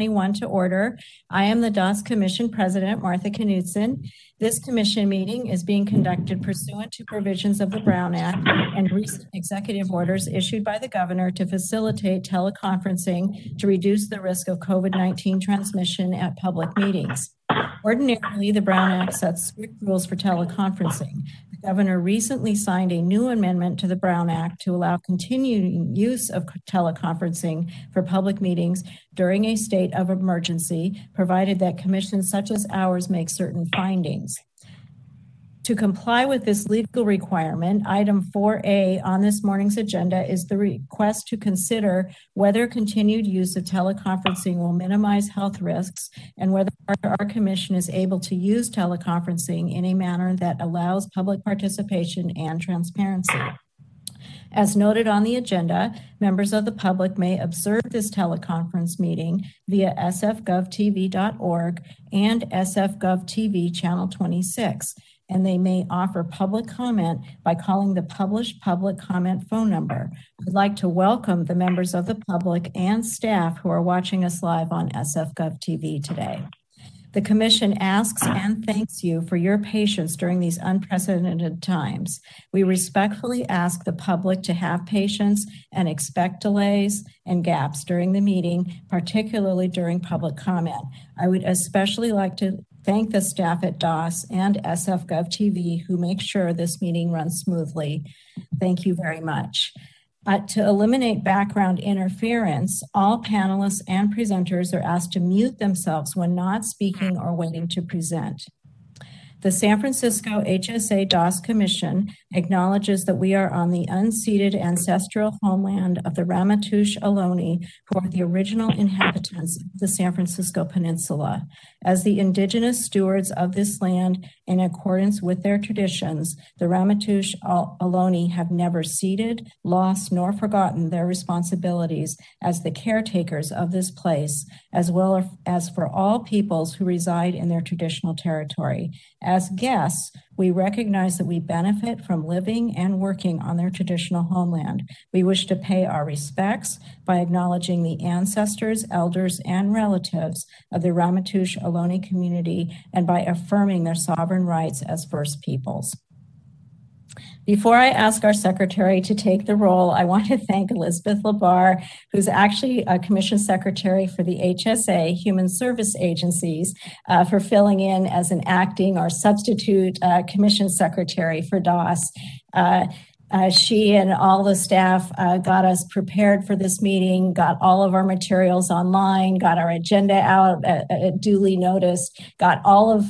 2021 to order. I am the DAS Commission President, Martha Knudsen. This commission meeting is being conducted pursuant to provisions of the Brown Act and recent executive orders issued by the governor to facilitate teleconferencing to reduce the risk of COVID-19 transmission at public meetings. Ordinarily, the Brown Act sets strict rules for teleconferencing. The governor recently signed a new amendment to the Brown Act to allow continued use of teleconferencing for public meetings during a state of emergency, provided that commissions such as ours make certain findings. To comply with this legal requirement, item 4A on this morning's agenda is the request to consider whether continued use of teleconferencing will minimize health risks and whether our commission is able to use teleconferencing in a manner that allows public participation and transparency. As noted on the agenda, members of the public may observe this teleconference meeting via sfgovtv.org and sfgovtv channel 26. And they may offer public comment by calling the published public comment phone number. I'd like to welcome the members of the public and staff who are watching us live on SF Gov TV today. The Commission asks and thanks you for your patience during these unprecedented times. We respectfully ask the public to have patience and expect delays and gaps during the meeting, particularly during public comment. I would especially like to thank the staff at DAS and SF Gov TV who make sure this meeting runs smoothly. Thank you very much. To eliminate background interference, all panelists and presenters are asked to mute themselves when not speaking or waiting to present. The San Francisco HSA DAS Commission acknowledges that we are on the unceded ancestral homeland of the Ramaytush Ohlone, who are the original inhabitants of the San Francisco Peninsula. As the indigenous stewards of this land in accordance with their traditions, the Ramaytush Ohlone have never ceded, lost, nor forgotten their responsibilities as the caretakers of this place, as well as for all peoples who reside in their traditional territory. As guests, we recognize that we benefit from living and working on their traditional homeland. We wish to pay our respects by acknowledging the ancestors, elders, and relatives of the Ramaytush Ohlone community and by affirming their sovereign rights as First Peoples. Before I ask our secretary to take the role, I want to thank Elizabeth Labar, who's actually a commission secretary for the HSA, Human Service Agencies, for filling in as an acting or substitute commission secretary for DAS. She and all the staff got us prepared for this meeting, got all of our materials online, got our agenda out duly noticed, got all of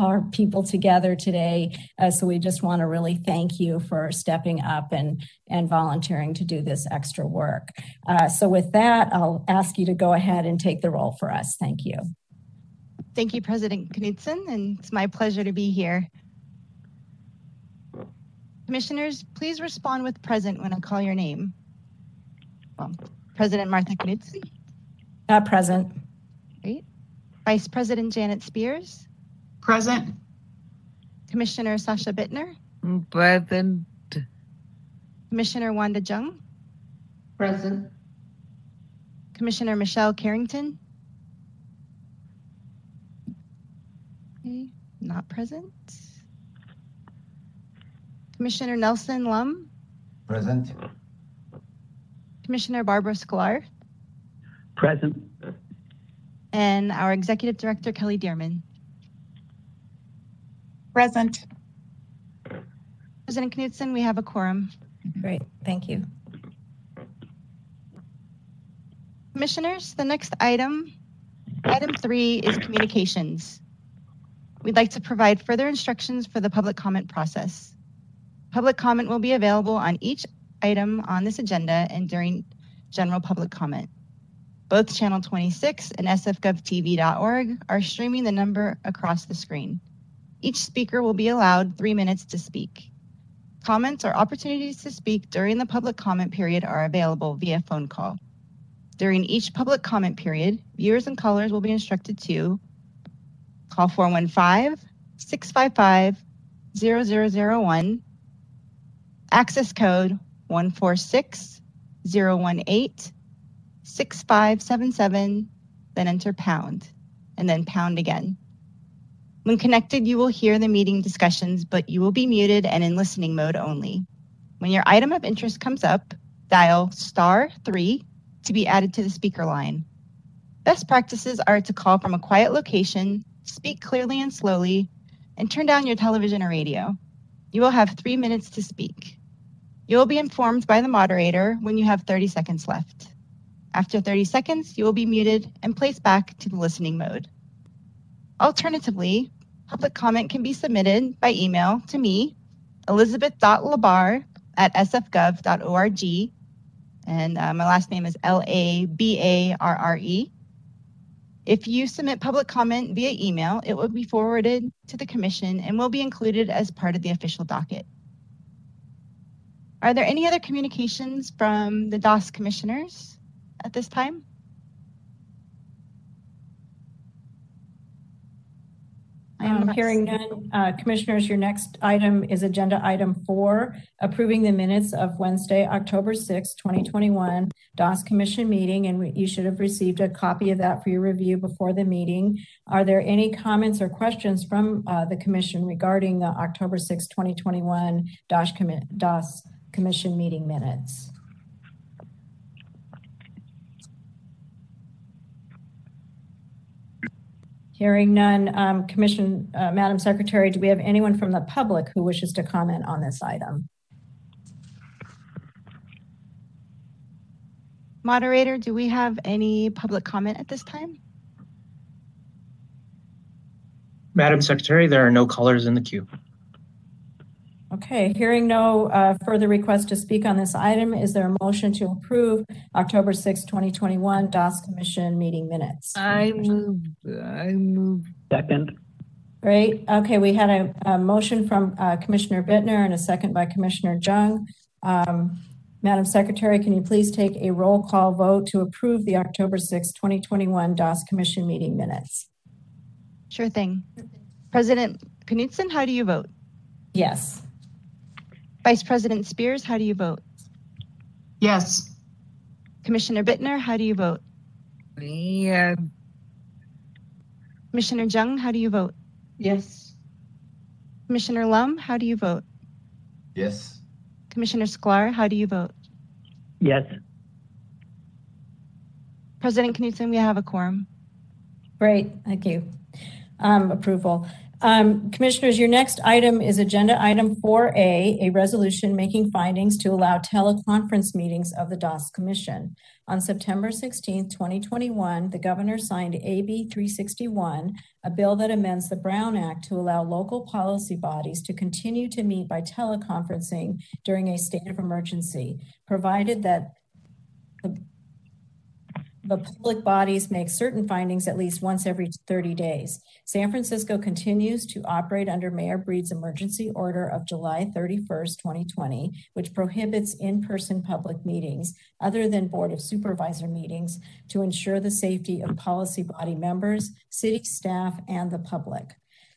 our people together today. So we just want to really thank you for stepping up and volunteering to do this extra work. So with that, I'll ask you to go ahead and take the role for us. Thank you. Thank you, President Knudsen, and it's my pleasure to be here. Commissioners, please respond with present when I call your name. Well, President Martha Knudsen. Present. Great. Vice President Janet Spears. Present. Commissioner Sasha Bittner. Present. Commissioner Wanda Jung. Present. Commissioner Michelle Carrington. Okay, not present. Commissioner Nelson Lum. Present. Commissioner Barbara Sclar. Present. And our Executive Director, Kelly Dearman. Present. President Knudsen, we have a quorum. Great, thank you. Commissioners, the next item, item 3, is communications. We'd like to provide further instructions for the public comment process. Public comment will be available on each item on this agenda and during general public comment. Both Channel 26 and sfgovtv.org are streaming the number across the screen. Each speaker will be allowed 3 minutes to speak. Comments or opportunities to speak during the public comment period are available via phone call. During each public comment period, viewers and callers will be instructed to call 415-655-0001, access code 146-018-6577 then enter pound, and then pound again. When connected, you will hear the meeting discussions, but you will be muted and in listening mode only. When your item of interest comes up, dial *3 to be added to the speaker line. Best practices are to call from a quiet location, speak clearly and slowly, and turn down your television or radio. You will have 3 minutes to speak. You will be informed by the moderator when you have 30 seconds left. After 30 seconds, you will be muted and placed back to the listening mode. Alternatively, public comment can be submitted by email to me, elizabeth.labarre@sfgov.org, and my last name is Labarre. If you submit public comment via email, it will be forwarded to the commission and will be included as part of the official docket. Are there any other communications from the DOS commissioners at this time? I'm hearing none. Commissioners, your next item is agenda item 4, approving the minutes of Wednesday, October 6, 2021, DOS Commission meeting, and you should have received a copy of that for your review before the meeting. Are there any comments or questions from the Commission regarding the October 6, 2021 DOS Commission meeting minutes? Hearing none, Madam Secretary, do we have anyone from the public who wishes to comment on this item? Moderator, do we have any public comment at this time? Madam Secretary, there are no callers in the queue. Okay, hearing no further requests to speak on this item, is there a motion to approve October 6, 2021 DOS Commission meeting minutes? I move. Second. Great, okay, we had a motion from Commissioner Bittner and a second by Commissioner Jung. Madam Secretary, can you please take a roll call vote to approve the October 6, 2021 DOS Commission meeting minutes? Sure thing. President Knudsen, how do you vote? Yes. Vice President Spears, how do you vote? Yes. Commissioner Bittner, how do you vote? Yeah. Commissioner Jung, how do you vote? Yes. Commissioner Lum, how do you vote? Yes. Commissioner Sclar, how do you vote? Yes. President Knudsen, we have a quorum. Great, thank you. Approval. Commissioners, your next item is agenda item 4A, a resolution making findings to allow teleconference meetings of the DOS Commission. On September 16, 2021, the governor signed AB 361, a bill that amends the Brown Act to allow local policy bodies to continue to meet by teleconferencing during a state of emergency, provided that the public bodies make certain findings at least once every 30 days. San Francisco continues to operate under Mayor Breed's emergency order of July 31st, 2020, which prohibits in-person public meetings other than Board of Supervisor meetings to ensure the safety of policy body members, city staff, and the public.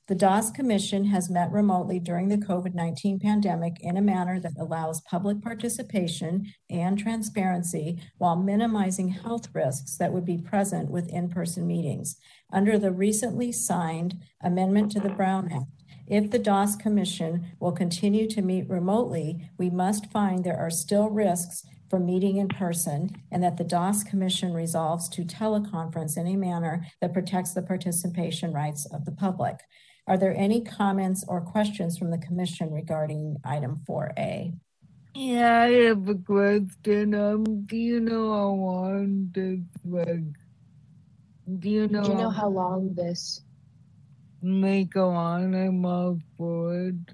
The DOS Commission has met remotely during the COVID-19 pandemic in a manner that allows public participation and transparency while minimizing health risks that would be present with in-person meetings. Under the recently signed amendment to the Brown Act, if the DOS Commission will continue to meet remotely, we must find there are still risks for meeting in person, and that the DOS Commission resolves to teleconference in a manner that protects the participation rights of the public. Are there any comments or questions from the Commission regarding item 4A? Yeah, I have a question. Do you know how long this may go on? I'm all bored. Can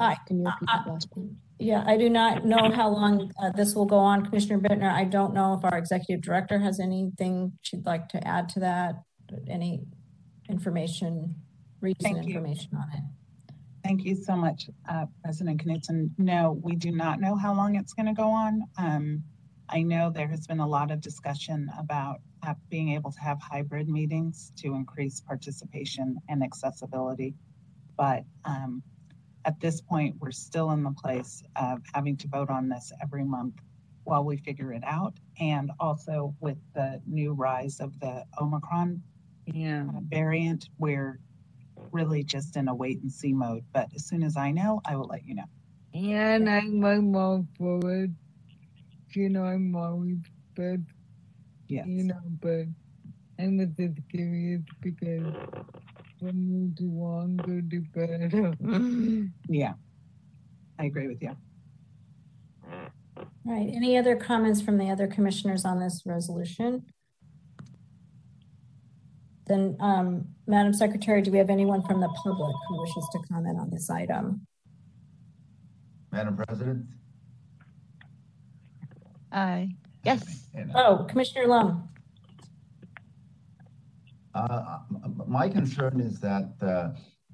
you repeat that last one? Yeah, I do not know how long this will go on, Commissioner Bittner. I don't know if our executive director has anything she'd like to add to that, any information, recent information on it. Thank you so much, President Knudsen. No, we do not know how long it's going to go on. I know there has been a lot of discussion about being able to have hybrid meetings to increase participation and accessibility, but at this point, we're still in the place of having to vote on this every month while we figure it out, and also with the new rise of the Omicron variant, we're really just in a wait and see mode. But as soon as I know, I will let you know. Yeah, and I'm all for it. You know, I'm always but yes. You know, but I'm just curious because when you do longer, do better. Yeah, I agree with you. All right. Any other comments from the other commissioners on this resolution? Then, Madam Secretary, do we have anyone from the public who wishes to comment on this item? Madam President? Yes. Oh, Commissioner Lum. My concern is that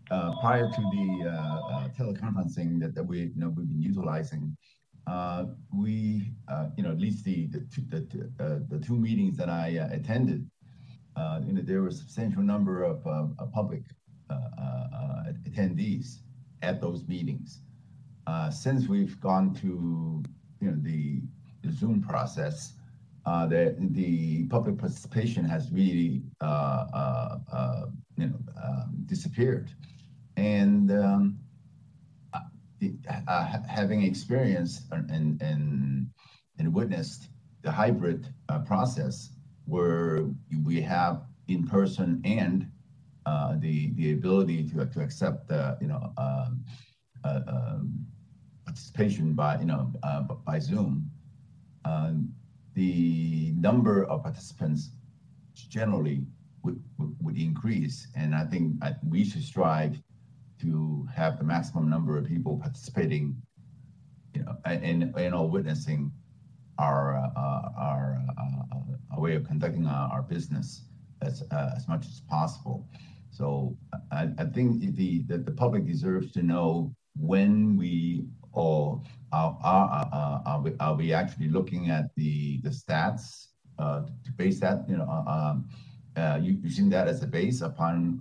prior to the teleconferencing that we we've been utilizing, at least the two meetings that I attended, there were a substantial number of public attendees at those meetings. Since we've gone to the Zoom process, the public participation has really disappeared, and having experienced and witnessed the hybrid process where we have in person and the ability to accept participation by by Zoom, the number of participants generally would increase, and I think we should strive to have the maximum number of people participating, and all witnessing our way of conducting our business as much as possible. So I think the public deserves to know when we all are we actually looking at the stats to base that using that as a base upon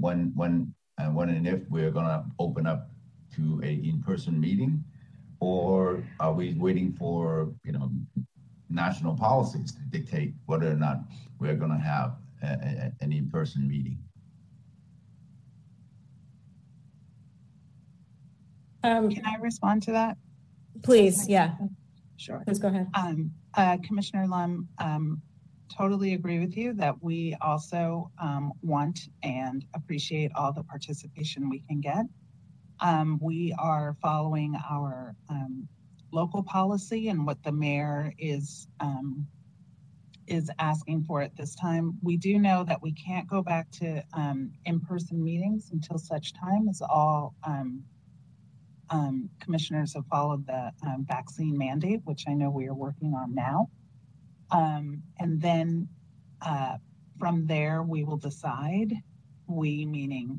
when and if we're going to open up to a in-person meeting, or are we waiting for national policies to dictate whether or not we're going to have an in-person meeting? Can I respond to that? Please, yeah. Sure. Please go ahead. Commissioner Lum, totally agree with you that we also want and appreciate all the participation we can get. We are following our local policy and what the mayor is asking for at this time. We do know that we can't go back to in-person meetings until such time as all commissioners have followed the vaccine mandate, which I know we are working on now. And then from there, we will decide, we meaning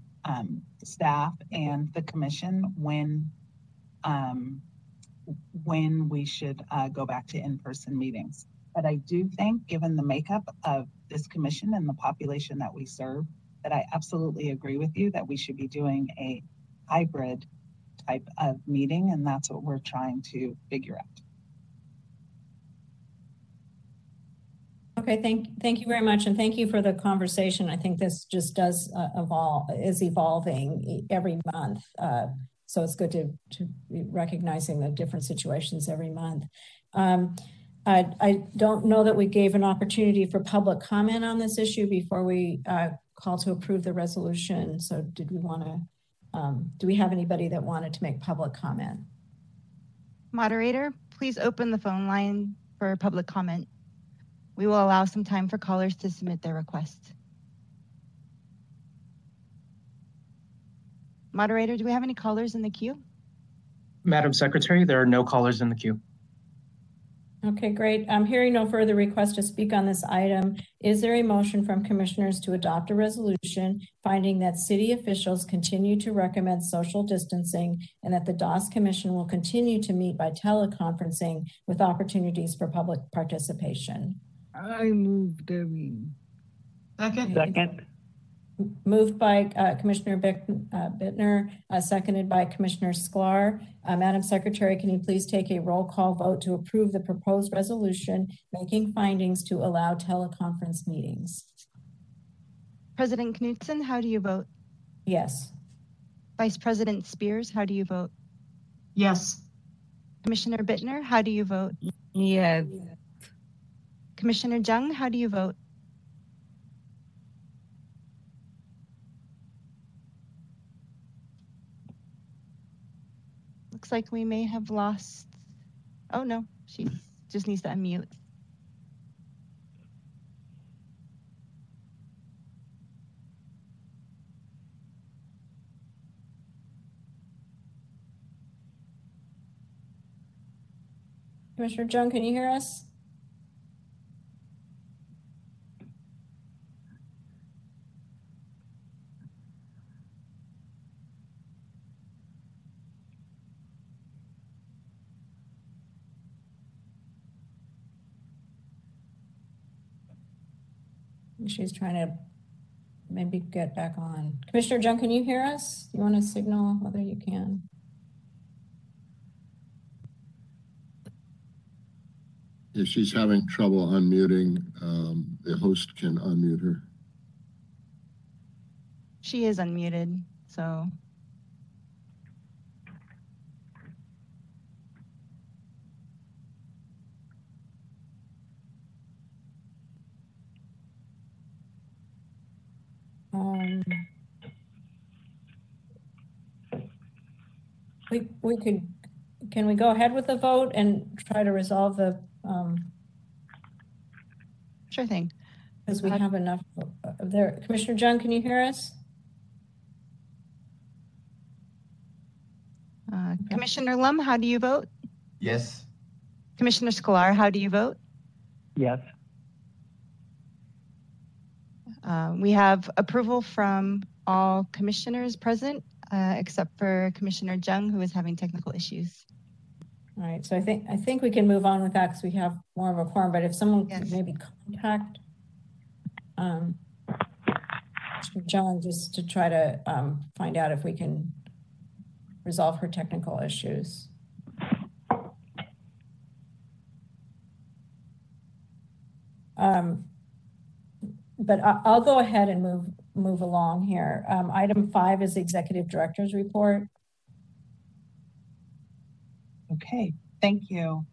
staff and the commission, when we should go back to in-person meetings. But I do think, given the makeup of this commission and the population that we serve, that I absolutely agree with you that we should be doing a hybrid type of meeting, and that's what we're trying to figure out. Okay, thank you very much, and thank you for the conversation. I think this just does is evolving every month, so it's good to be recognizing the different situations every month. I don't know that we gave an opportunity for public comment on this issue before we call to approve the resolution. So did we want to? Do we have anybody that wanted to make public comment? Moderator, please open the phone line for public comment. We will allow some time for callers to submit their request. Moderator, do we have any callers in the queue? Madam Secretary, there are no callers in the queue. Okay, great. I'm hearing no further requests to speak on this item. Is there a motion from commissioners to adopt a resolution finding that city officials continue to recommend social distancing and that the DAS Commission will continue to meet by teleconferencing with opportunities for public participation? I move, Debbie. Second. Moved by Commissioner Bittner, seconded by Commissioner Sclar. Madam Secretary, can you please take a roll call vote to approve the proposed resolution making findings to allow teleconference meetings? President Knudsen, how do you vote? Yes. Vice President Spears, how do you vote? Yes. Commissioner Bittner, how do you vote? Yes. Commissioner Jung, how do you vote? Looks like we may have lost. Oh no, she just needs to unmute. Commissioner Jung, can you hear us? She's trying to maybe get back on. Commissioner Jung, can you hear us? You want to signal whether you can? If she's having trouble unmuting, the host can unmute her. She is unmuted, so. We could, can we go ahead with the vote and try to resolve the, sure thing. Because we have enough there. Commissioner Jung, can you hear us? Commissioner Lum, how do you vote? Yes. Commissioner Sclar, how do you vote? Yes. We have approval from all commissioners present, except for Commissioner Jung, who is having technical issues. All right, so I think we can move on with that because we have more of a quorum, but if someone could maybe contact Jung just to try to find out if we can resolve her technical issues. But I'll go ahead and move along here. Item 5 is the Executive Director's Report. Okay, thank you.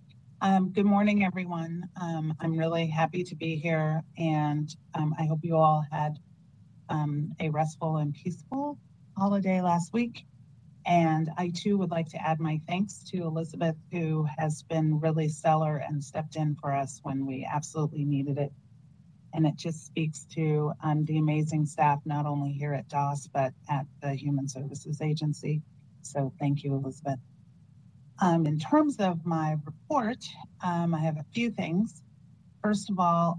Good morning, everyone. I'm really happy to be here, and I hope you all had a restful and peaceful holiday last week. And I too would like to add my thanks to Elizabeth, who has been really stellar and stepped in for us when we absolutely needed it. And it just speaks to the amazing staff, not only here at DOS, but at the Human Services Agency. So thank you, Elizabeth. In terms of my report, I have a few things. First of all,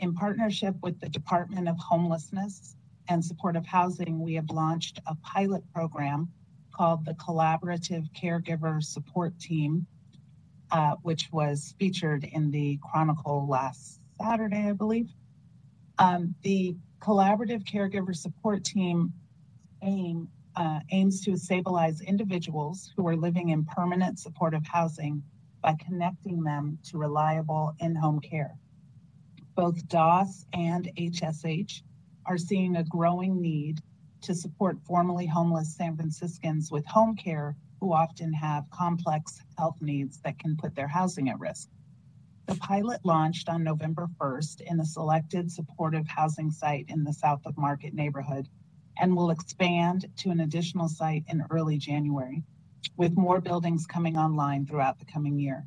in partnership with the Department of Homelessness and Supportive Housing, we have launched a pilot program called the Collaborative Caregiver Support Team, which was featured in the Chronicle last Saturday, I believe. The Collaborative Caregiver Support Team aims to stabilize individuals who are living in permanent supportive housing by connecting them to reliable in-home care. Both DOS and HSH are seeing a growing need to support formerly homeless San Franciscans with home care who often have complex health needs that can put their housing at risk. The pilot launched on November 1st in a selected supportive housing site in the South of Market neighborhood and will expand to an additional site in early January, with more buildings coming online throughout the coming year.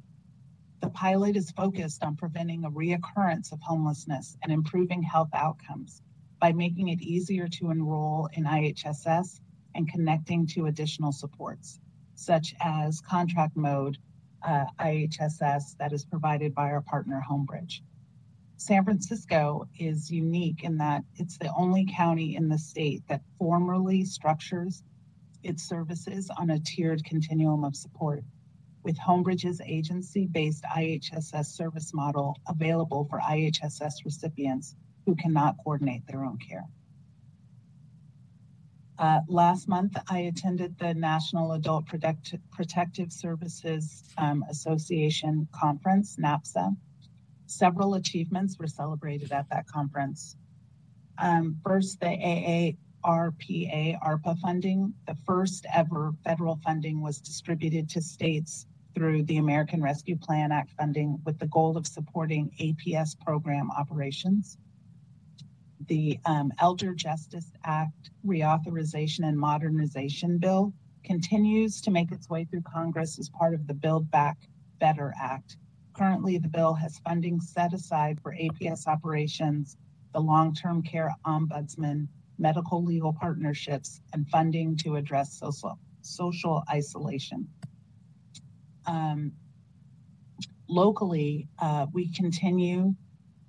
The pilot is focused on preventing a reoccurrence of homelessness and improving health outcomes by making it easier to enroll in IHSS and connecting to additional supports, such as contract mode, IHSS that is provided by our partner Homebridge. San Francisco is unique in that it's the only county in the state that formally structures its services on a tiered continuum of support, with Homebridge's agency-based IHSS service model available for IHSS recipients who cannot coordinate their own care. Last month, I attended the National Adult Protective Services Association Conference, NAPSA. Several achievements were celebrated at that conference. First, the ARPA funding, the first ever federal funding, was distributed to states through the American Rescue Plan Act funding with the goal of supporting APS program operations. The Elder Justice Act Reauthorization and Modernization Bill continues to make its way through Congress as part of the Build Back Better Act. Currently, the bill has funding set aside for APS operations, the long-term care ombudsman, medical legal partnerships, and funding to address social isolation. Locally,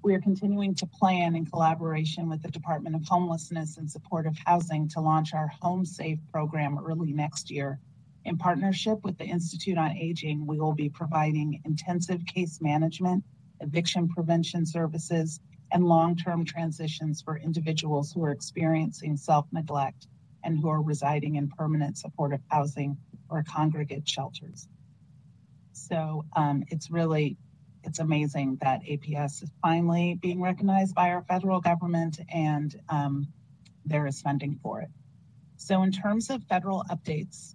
we are continuing to plan in collaboration with the Department of Homelessness and Supportive Housing to launch our Home Safe program early next year. In partnership with the Institute on Aging, we will be providing intensive case management, eviction prevention services, and long-term transitions for individuals who are experiencing self-neglect and who are residing in permanent supportive housing or congregate shelters. So it's amazing that APS is finally being recognized by our federal government, and there is funding for it. So in terms of federal updates,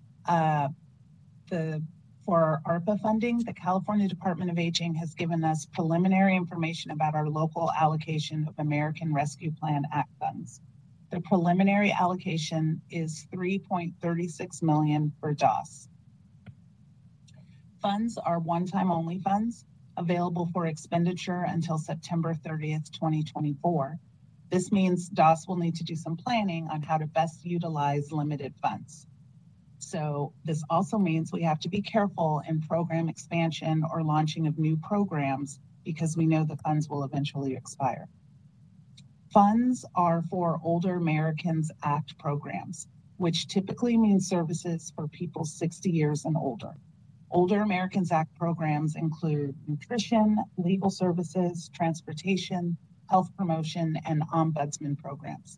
for our ARPA funding, the California Department of Aging has given us preliminary information about our local allocation of American Rescue Plan Act funds. The preliminary allocation is $3.36 million for DOS. Funds are one-time only funds available for expenditure until September 30th, 2024. This means DOS will need to do some planning on how to best utilize limited funds. So this also means we have to be careful in program expansion or launching of new programs because we know the funds will eventually expire. Funds are for Older Americans Act programs, which typically means services for people 60 years and older. Older Americans Act programs include nutrition, legal services, transportation, health promotion, and ombudsman programs.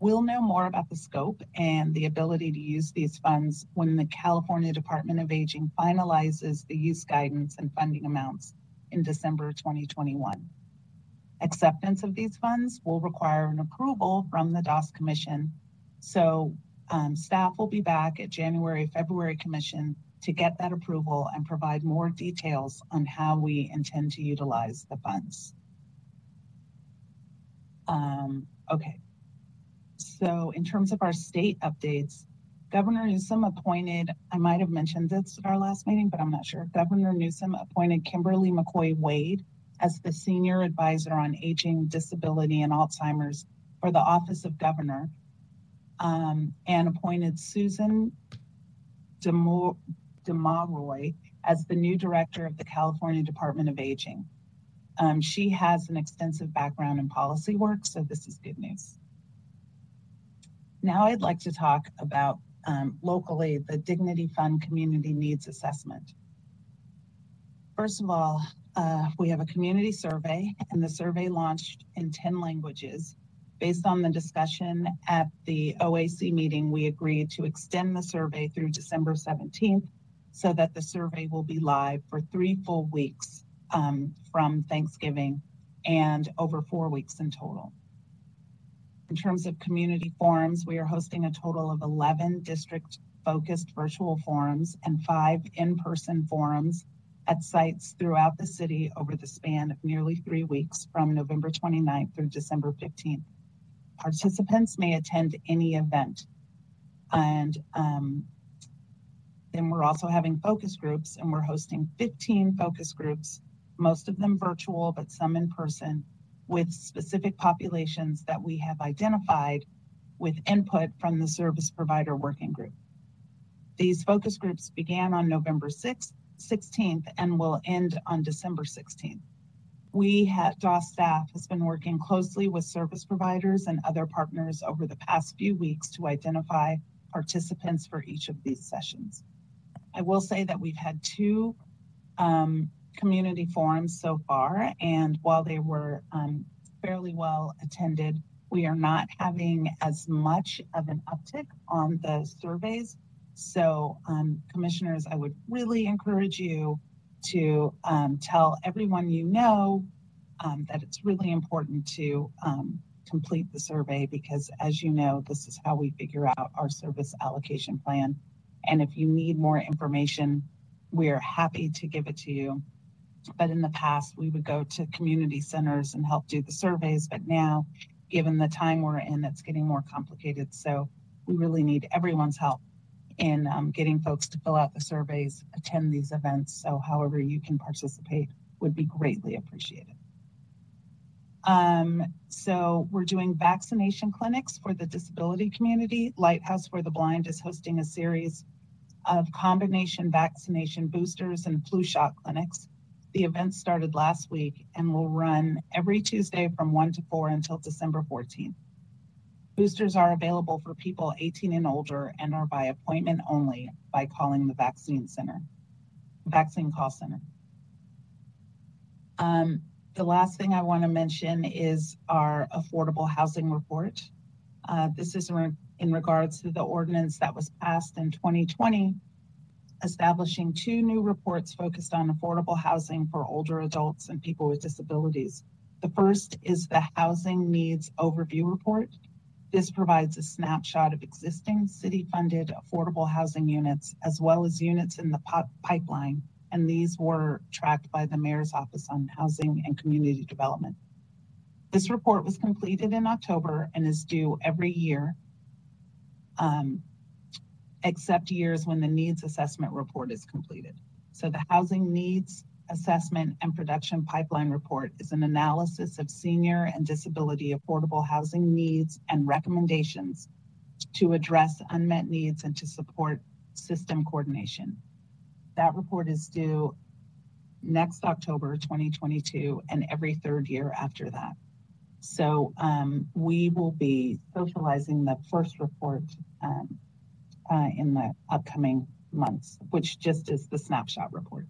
We'll know more about the scope and the ability to use these funds when the California Department of Aging finalizes the use guidance and funding amounts in December 2021. Acceptance of these funds will require an approval from the DOS Commission, so staff will be back at January-February Commission to get that approval and provide more details on how we intend to utilize the funds. Okay. So in terms of our state updates, Governor Newsom appointed, I might have mentioned this at our last meeting, but I'm not sure. Governor Newsom appointed Kimberly McCoy Wade as the Senior Advisor on Aging, Disability, and Alzheimer's for the Office of Governor, and appointed Susan DeMaroy as the new Director of the California Department of Aging. She has an extensive background in policy work, so this is good news. Now I'd like to talk about locally the Dignity Fund Community Needs Assessment. First of all, we have a community survey, and the survey launched in 10 languages. Based on the discussion at the OAC meeting, we agreed to extend the survey through December 17th so that the survey will be live for 3 full weeks from Thanksgiving and over 4 weeks in total. In terms of community forums, we are hosting a total of 11 district-focused virtual forums and 5 in-person forums at sites throughout the city over the span of nearly 3 weeks from November 29th through December 15th. Participants may attend any event. And then we're also having focus groups, and we're hosting 15 focus groups, most of them virtual, but some in person, with specific populations that we have identified with input from the service provider working group. These focus groups began on November 16th and will end on December 16th. DOS staff has been working closely with service providers and other partners over the past few weeks to identify participants for each of these sessions. I will say that we've had 2 community forums so far, and while they were fairly well attended, We are not having as much of an uptick on the surveys. So commissioners, I would really encourage you to tell everyone you know that it's really important to complete the survey, because as you know, this is how we figure out our service allocation plan. And if you need more information, we are happy to give it to you. But in the past, we would go to community centers and help do the surveys. But now, given the time we're in, it's getting more complicated. So we really need everyone's help in getting folks to fill out the surveys, attend these events. So however you can participate would be greatly appreciated. So we're doing vaccination clinics for the disability community. Lighthouse for the Blind is hosting a series of combination vaccination boosters and flu shot clinics. The event started last week and will run every Tuesday from 1 to 4 until December 14th. Boosters are available for people 18 and older and are by appointment only by calling the vaccine call center. The last thing I want to mention is our affordable housing report. This is in regards to the ordinance that was passed in 2020, establishing two new reports focused on affordable housing for older adults and people with disabilities. The first is the Housing Needs Overview Report. This provides a snapshot of existing city-funded affordable housing units, as well as units in the pipeline, and these were tracked by the Mayor's Office on Housing and Community Development. This report was completed in October and is due every year, except years when the needs assessment report is completed. So the Housing Needs Assessment and Production Pipeline Report is an analysis of senior and disability affordable housing needs and recommendations to address unmet needs and to support system coordination. That report is due next October 2022 and every third year after that. So we will be socializing the first report in the upcoming months, which just is the snapshot report.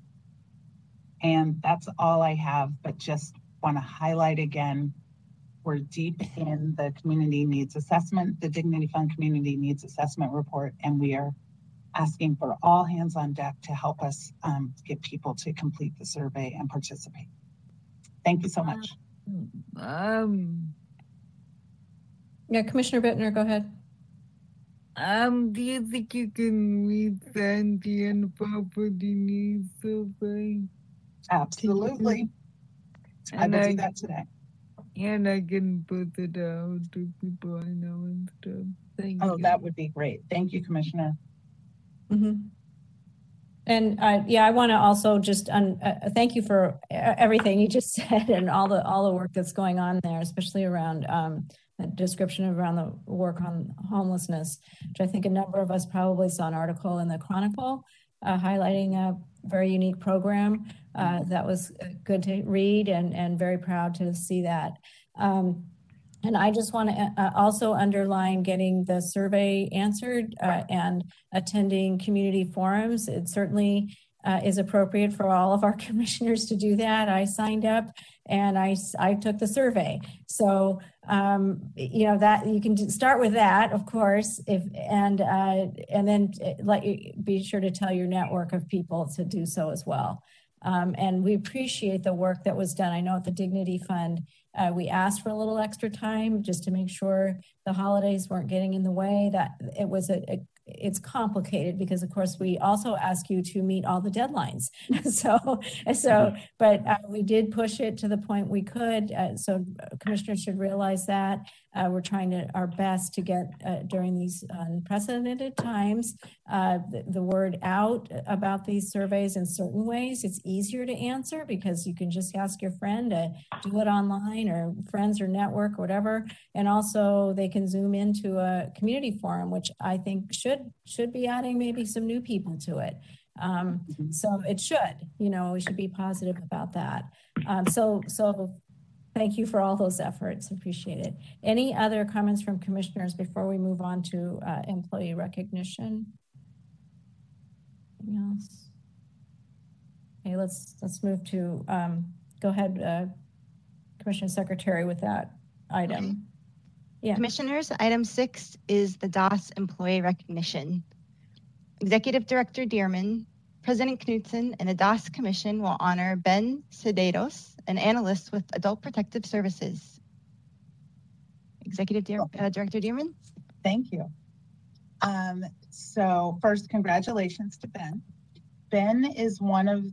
And that's all I have, but just want to highlight again, we're deep in the community needs assessment, the Dignity Fund Community Needs Assessment Report, and we are asking for all hands on deck to help us get people to complete the survey and participate. Thank you so much. Yeah, Commissioner Bittner, go ahead. Do you think you can meet the end property needs survey? Absolutely. And I will do that today. And I can put it out to people I know and stuff. Thank you. Oh, that would be great. Thank you, Commissioner. Mm-hmm. And yeah, I want to also just thank you for everything you just said and all the work that's going on there, especially around that description around the work on homelessness, which I think a number of us probably saw an article in the Chronicle highlighting a very unique program that was good to read and very proud to see that. And I just want to also underline getting the survey answered and attending community forums. It certainly is appropriate for all of our commissioners to do that. I signed up and I took the survey. So, you know, that you can start with that, of course, and then be sure to tell your network of people to do so as well. And we appreciate the work that was done. I know at the Dignity Fund, we asked for a little extra time just to make sure the holidays weren't getting in the way. That it was it's complicated because, of course, we also ask you to meet all the deadlines. But we did push it to the point we could. So commissioners should realize that we're trying our best to get during these unprecedented times the word out about these surveys. In certain ways, it's easier to answer because you can just ask your friend to do it online, or friends or network, or whatever. And also they can zoom into a community forum, which I think should be adding maybe some new people to it. So it should, you know, we should be positive about that. So thank you for all those efforts. Appreciate it. Any other comments from commissioners before we move on to employee recognition? Anything else? Okay, let's move to go ahead, Commissioner Secretary, with that item. Yeah. Commissioners, item 6 is the DAS employee recognition. Executive Director Dearman, President Knudsen, and the DAS Commission will honor Ben Cederos, an analyst with Adult Protective Services. Executive Director Dearman. Thank you. So first, congratulations to Ben. Ben is one of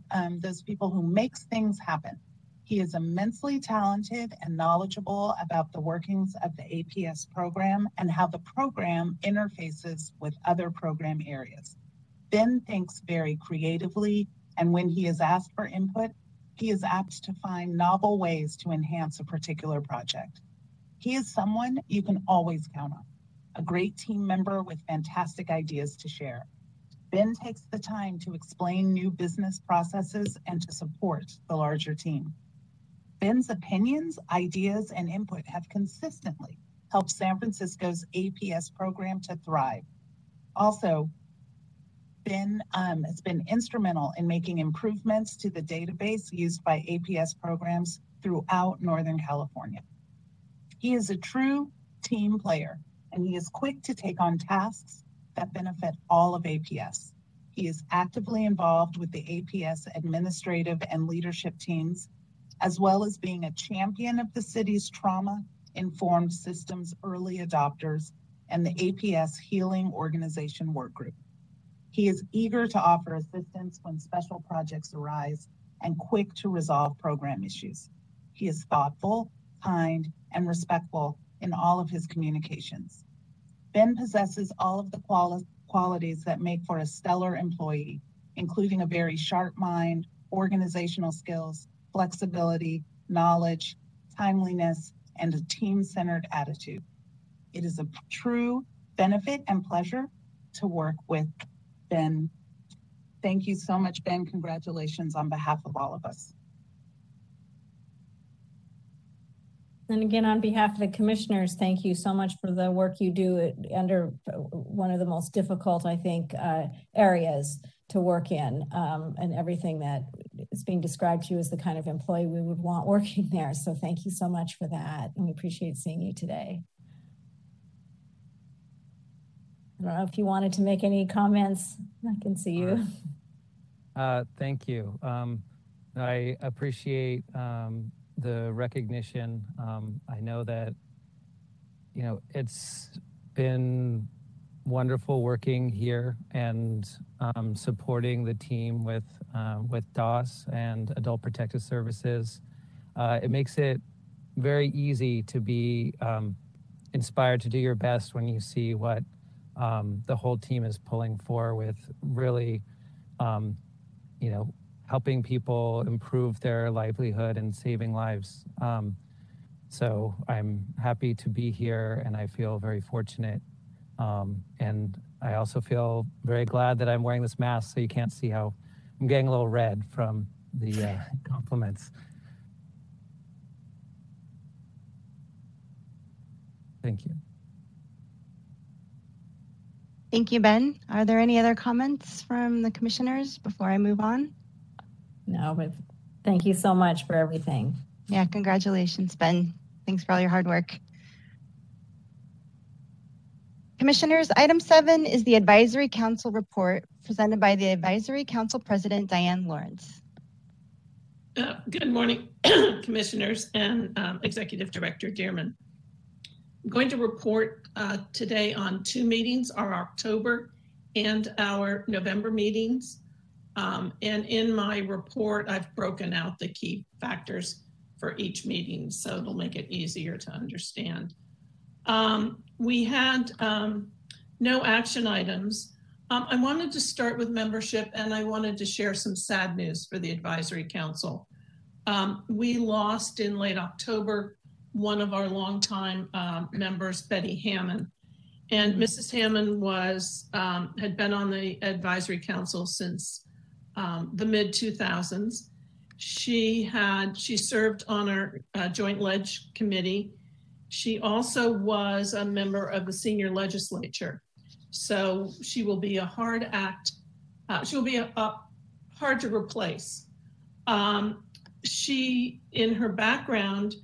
those people who makes things happen. He is immensely talented and knowledgeable about the workings of the APS program and how the program interfaces with other program areas. Ben thinks very creatively, and when he is asked for input, he is apt to find novel ways to enhance a particular project. He is someone you can always count on, a great team member with fantastic ideas to share. Ben takes the time to explain new business processes and to support the larger team. Ben's opinions, ideas, and input have consistently helped San Francisco's APS program to thrive. Also, Ben has been instrumental in making improvements to the database used by APS programs throughout Northern California. He is a true team player, and he is quick to take on tasks that benefit all of APS. He is actively involved with the APS administrative and leadership teams, as well as being a champion of the city's trauma-informed systems early adopters and the APS Healing Organization Work Group. He is eager to offer assistance when special projects arise and quick to resolve program issues. He is thoughtful, kind, and respectful in all of his communications. Ben possesses all of the qualities that make for a stellar employee, including a very sharp mind, organizational skills, flexibility, knowledge, timeliness, and a team-centered attitude. It is a true benefit and pleasure to work with Ben. Thank you so much, Ben. Congratulations on behalf of all of us. And again, on behalf of the commissioners, thank you so much for the work you do under one of the most difficult, I think, areas to work in, and everything that is being described to you as the kind of employee we would want working there. So thank you so much for that, and we appreciate seeing you today. I don't know if you wanted to make any comments. I can see you. Thank you. I appreciate the recognition. I know that, you know, it's been wonderful working here and supporting the team with DAS and Adult Protective Services. It makes it very easy to be inspired to do your best when you see what the whole team is pulling for, with really, you know, helping people improve their livelihood and saving lives. So I'm happy to be here, and I feel very fortunate. And I also feel very glad that I'm wearing this mask, so you can't see how I'm getting a little red from the compliments. Thank you. Thank you, Ben. Are there any other comments from the commissioners before I move on? No, but thank you so much for everything. Yeah, congratulations, Ben. Thanks for all your hard work. Commissioners, item 7 is the Advisory Council report presented by the Advisory Council President, Diane Lawrence. Good morning, commissioners and Executive Director Dearman. I'm going to report today on 2 meetings, our October and our November meetings. And in my report, I've broken out the key factors for each meeting, so it'll make it easier to understand. We had no action items. I wanted to start with membership, and I wanted to share some sad news for the Advisory Council. We lost in late October one of our longtime members, Betty Hammond. And Mrs. Hammond was, had been on the Advisory Council since the mid 2000s. She served on our Joint Ledge Committee. She also was a member of the senior legislature. So she will be a hard act. She'll be hard to replace. She, in her background,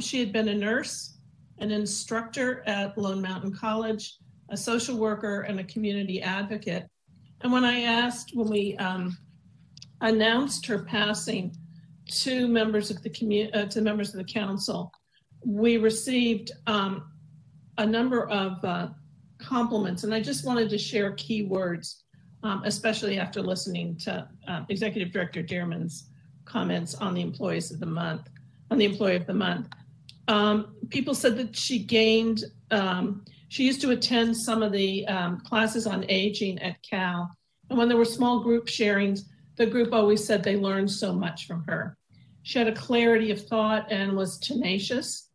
she had been a nurse. an instructor at Lone Mountain College, a social worker, and a community advocate. And when I asked, when we announced her passing to members of the council, we received a number of compliments, and I just wanted to share key words, especially after listening to Executive Director Dearman's comments on the employees of the month, on the employee of the month. People said that she gained, she used to attend some of the classes on aging at Cal, and when there were small group sharings, the group always said they learned so much from her. She had a clarity of thought and was tenacious.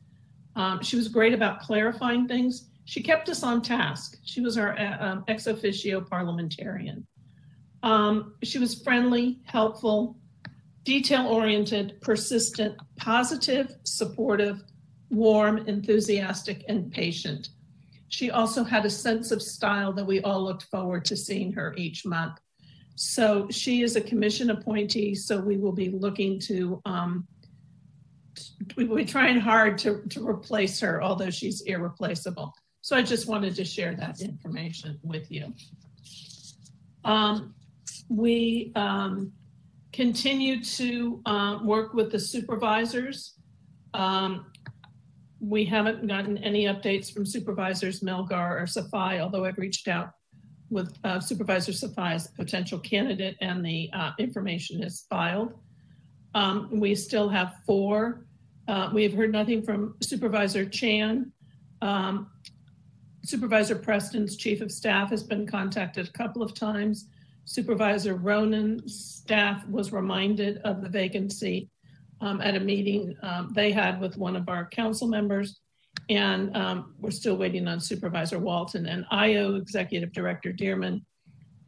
She was great about clarifying things. She kept us on task. She was our ex officio parliamentarian. She was friendly, helpful, detail-oriented, persistent, positive, supportive, warm, enthusiastic, and patient. She also had a sense of style that we all looked forward to seeing her each month. So she is a commission appointee, so we will be looking to, we will be trying hard to replace her, although she's irreplaceable. So I just wanted to share that information with you. We continue to work with the supervisors. We haven't gotten any updates from Supervisors Melgar or Safai, although I've reached out with Supervisor Safai as a potential candidate, and the information is filed. We still have four. We've heard nothing from Supervisor Chan. Supervisor Preston's chief of staff has been contacted a couple of times. Supervisor Ronan's staff was reminded of the vacancy at a meeting they had with one of our council members. And we're still waiting on Supervisor Walton, and IO Executive Director Dearman,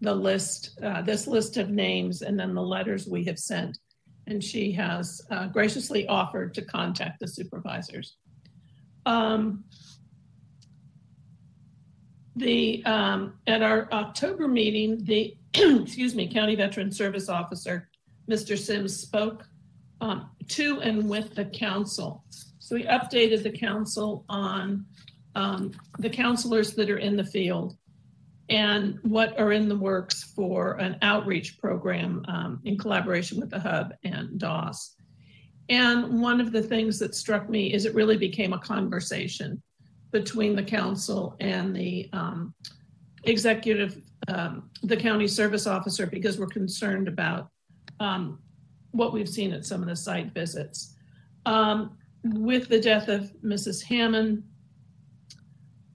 the list, this list of names, and then the letters we have sent. And she has graciously offered to contact the supervisors. At our October meeting, the excuse me, County Veteran Service Officer, Mr. Sims, spoke to and with the council. So we updated the council on the counselors that are in the field and what are in the works for an outreach program in collaboration with the Hub and DOS. And one of the things that struck me is it really became a conversation between the council and the executive, the county service officer, because we're concerned about what we've seen at some of the site visits. With the death of Mrs. Hammond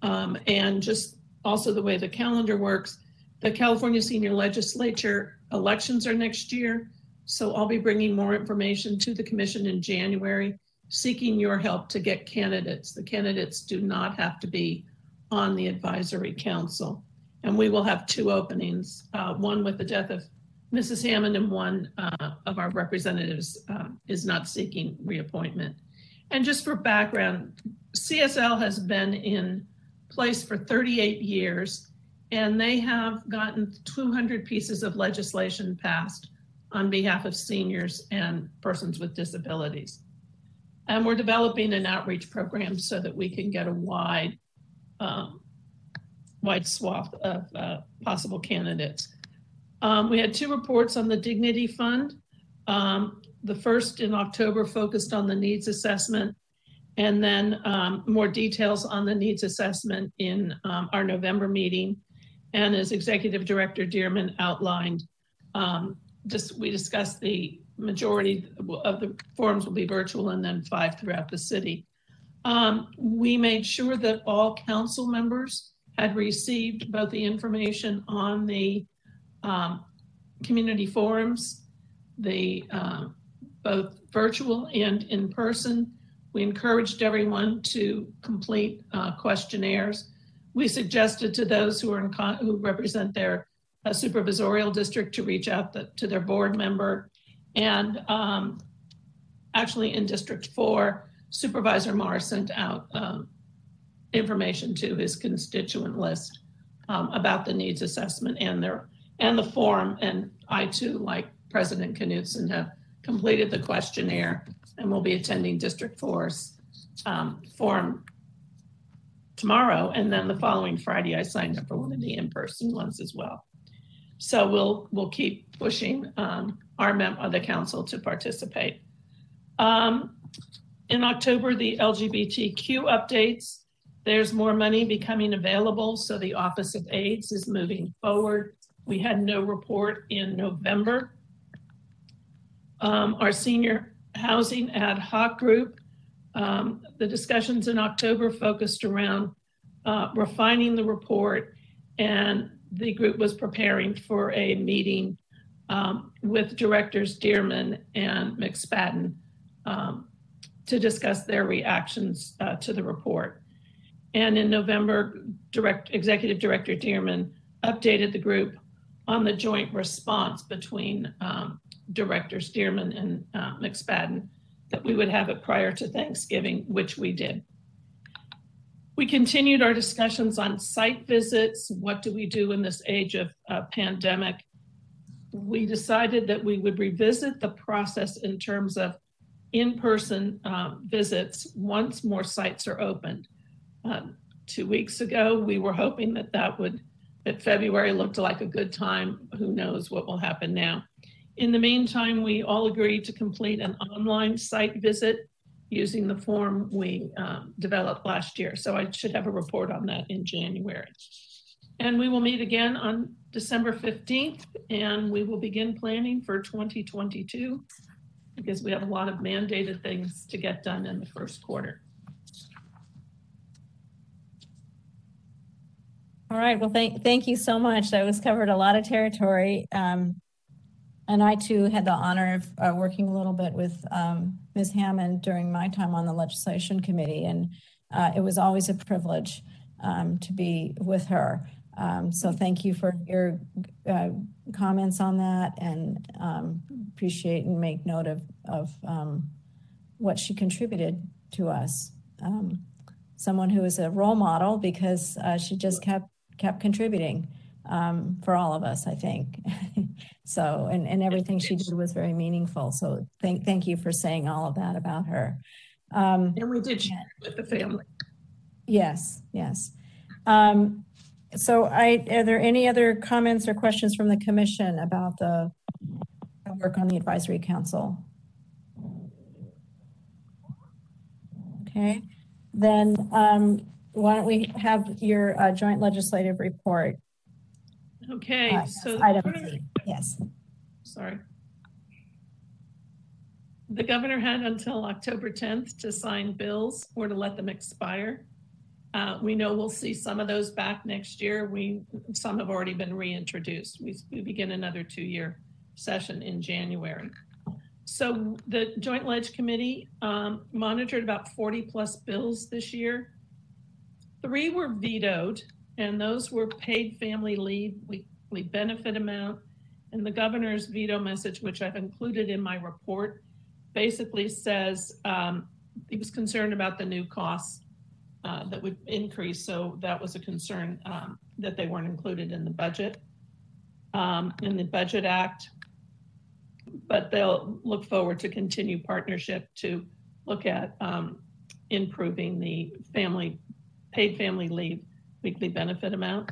and just also the way the calendar works, the California Senior Legislature elections are next year. So I'll be bringing more information to the commission in January, seeking your help to get candidates. The candidates do not have to be on the advisory council. And we will have two openings, one with the death of Mrs. Hammond and one of our representatives is not seeking reappointment. And just for background, CSL has been in place for 38 years, and they have gotten 200 pieces of legislation passed on behalf of seniors and persons with disabilities. And we're developing an outreach program so that we can get a wide, wide swath of possible candidates. We had two reports on the Dignity Fund. The first in October focused on the needs assessment, and then more details on the needs assessment in our November meeting. And as Executive Director Dearman outlined, we discussed the majority of the forums will be virtual and then 5 throughout the city. We made sure that all council members had received both the information on the community forums, the both virtual and in person. We encouraged everyone to complete questionnaires. We suggested to those who are in who represent their supervisorial district to reach out to their board member. And actually in District 4, Supervisor Marr sent out information to his constituent list about the needs assessment and the forum. And I too, like President Knudsen, have completed the questionnaire and will be attending District 4's forum tomorrow, and then the following Friday I signed up for one of the in-person ones as well. So we'll keep pushing our member of the council to participate. In October, the LGBTQ updates. There's more money becoming available, so the Office of AIDS is moving forward. We had no report in November. Our senior housing ad hoc group, the discussions in October focused around refining the report, and the group was preparing for a meeting with directors Dearman and McSpadden to discuss their reactions to the report. And in November, Executive Director Dearman updated the group on the joint response between directors Dearman and McSpadden, that we would have it prior to Thanksgiving, which we did. We continued our discussions on site visits. What do we do in this age of pandemic? We decided that we would revisit the process in terms of in-person visits once more sites are opened. 2 weeks ago, we were hoping that February looked like a good time. Who knows what will happen now. In the meantime, we all agreed to complete an online site visit using the form we developed last year. So I should have a report on that in January. And we will meet again on December 15th, and we will begin planning for 2022 because we have a lot of mandated things to get done in the first quarter. All right, well, thank you so much. That was covered a lot of territory. And I too had the honor of working a little bit with Ms. Hammond during my time on the legislation committee, and it was always a privilege to be with her. So thank you for your comments on that, and appreciate and make note of what she contributed to us. Someone who is a role model, because she just kept contributing for all of us, I think. So, and everything she did was very meaningful. So thank you for saying all of that about her. And we did share it with the family. Yes, yes. Are there any other comments or questions from the commission about the work on the advisory council? Okay, then why don't we have your joint legislative report? Okay, so the governor had until October 10th to sign bills or to let them expire. We know we'll see some of those back next year. Some have already been reintroduced. We begin another 2-year session in January. So the Joint Ledge Committee monitored about 40+ bills this year. 3 were vetoed, and those were paid family leave, weekly benefit amount, and the governor's veto message, which I've included in my report, basically says he was concerned about the new costs that would increase, so that was a concern that they weren't included in the budget, in the Budget Act, but they'll look forward to continue partnership to look at improving the paid family leave weekly benefit amount.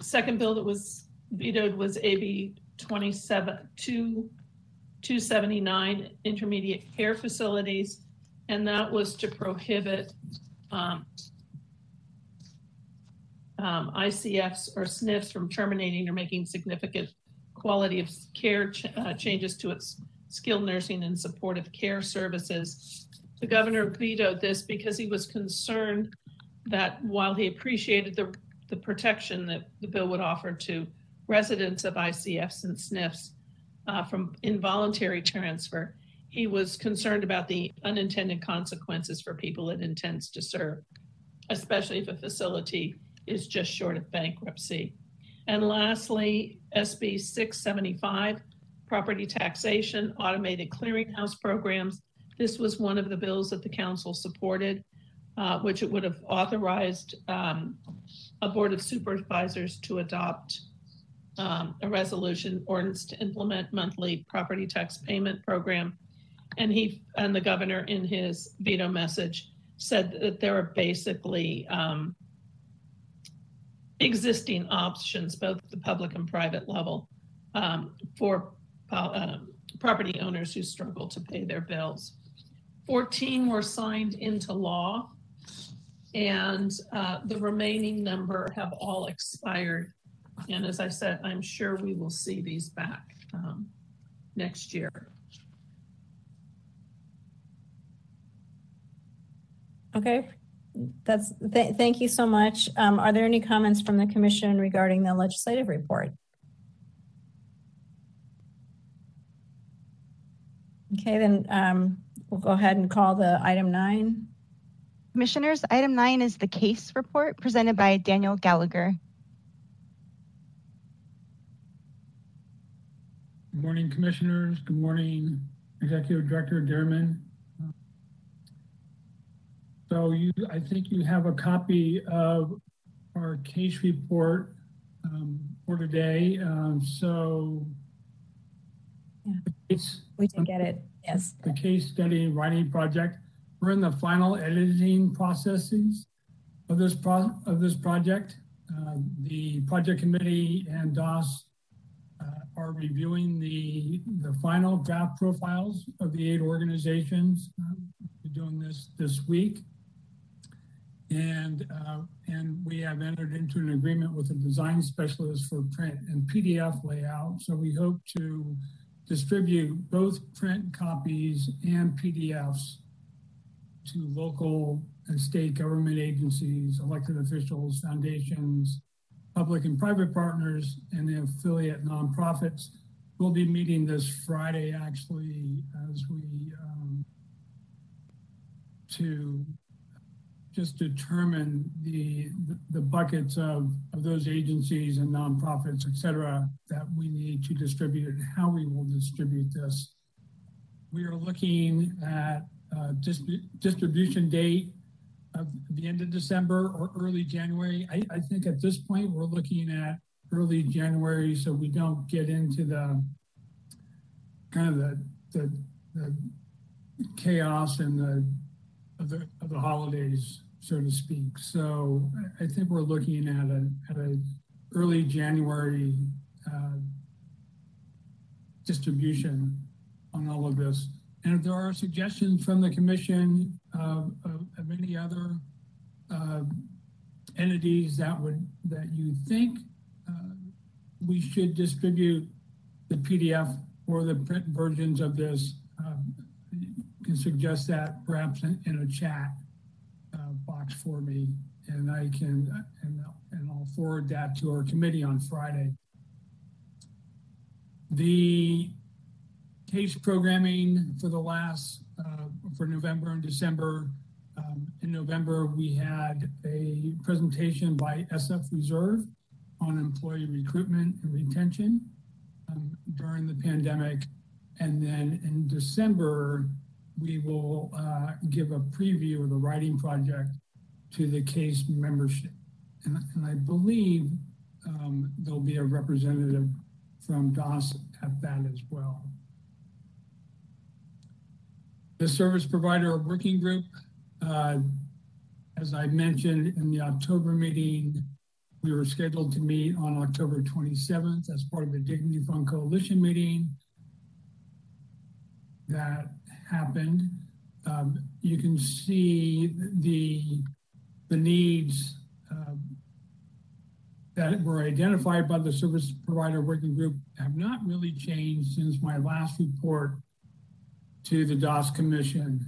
Second bill that was vetoed was AB 279, intermediate care facilities, and that was to prohibit ICFs or SNFs from terminating or making significant quality of care changes to its skilled nursing and supportive care services. The governor vetoed this because he was concerned that while he appreciated the protection that the bill would offer to residents of ICFs and SNFs from involuntary transfer, he was concerned about the unintended consequences for people it intends to serve, especially if a facility is just short of bankruptcy. And lastly, SB 675, property taxation, automated clearinghouse programs. This was one of the bills that the council supported, which it would have authorized a Board of Supervisors to adopt a resolution ordinance to implement monthly property tax payment program. And the governor in his veto message said that there are basically existing options, both at the public and private level, for property owners who struggle to pay their bills. 14 were signed into law, and the remaining number have all expired. And as I said, I'm sure we will see these back next year. Okay, that's thank you so much. Are there any comments from the commission regarding the legislative report? Okay, then we'll go ahead and call the item 9. Commissioners, item 9 is the CASE report presented by Daniel Gallagher. Good morning, commissioners. Good morning, Executive Director Dearman. So I think you have a copy of our CASE report for today. We did get it, yes. The case study and writing project. We're in the final editing processes of this project. The project committee and DOS are reviewing the final draft profiles of the 8 organizations. We're doing this week. And we have entered into an agreement with a design specialist for print and PDF layout. So we hope to distribute both print copies and PDFs to local and state government agencies, elected officials, foundations, public and private partners, and the affiliate nonprofits. We'll be meeting this Friday, actually, as we to just determine the buckets of those agencies and nonprofits, et cetera, that we need to distribute and how we will distribute this. We are looking at distribution date of the end of December or early January. I think at this point, we're looking at early January, so we don't get into the kind of the chaos and the holidays, so to speak. So I think we're looking at an early January distribution on all of this. And if there are suggestions from the commission of any other entities that you think we should distribute the PDF or the print versions of this, can suggest that perhaps in a chat box for me, and I can and I'll forward that to our committee on Friday. The case programming for the last for November and December. In November, we had a presentation by SF Reserve on employee recruitment and retention during the pandemic, and then in December, we will give a preview of the writing project to the CASE membership. And I believe there'll be a representative from DOS at that as well. The service provider working group, as I mentioned in the October meeting, we were scheduled to meet on October 27th as part of the Dignity Fund Coalition meeting. That happened. You can see the needs that were identified by the service provider working group have not really changed since my last report to the DOS Commission.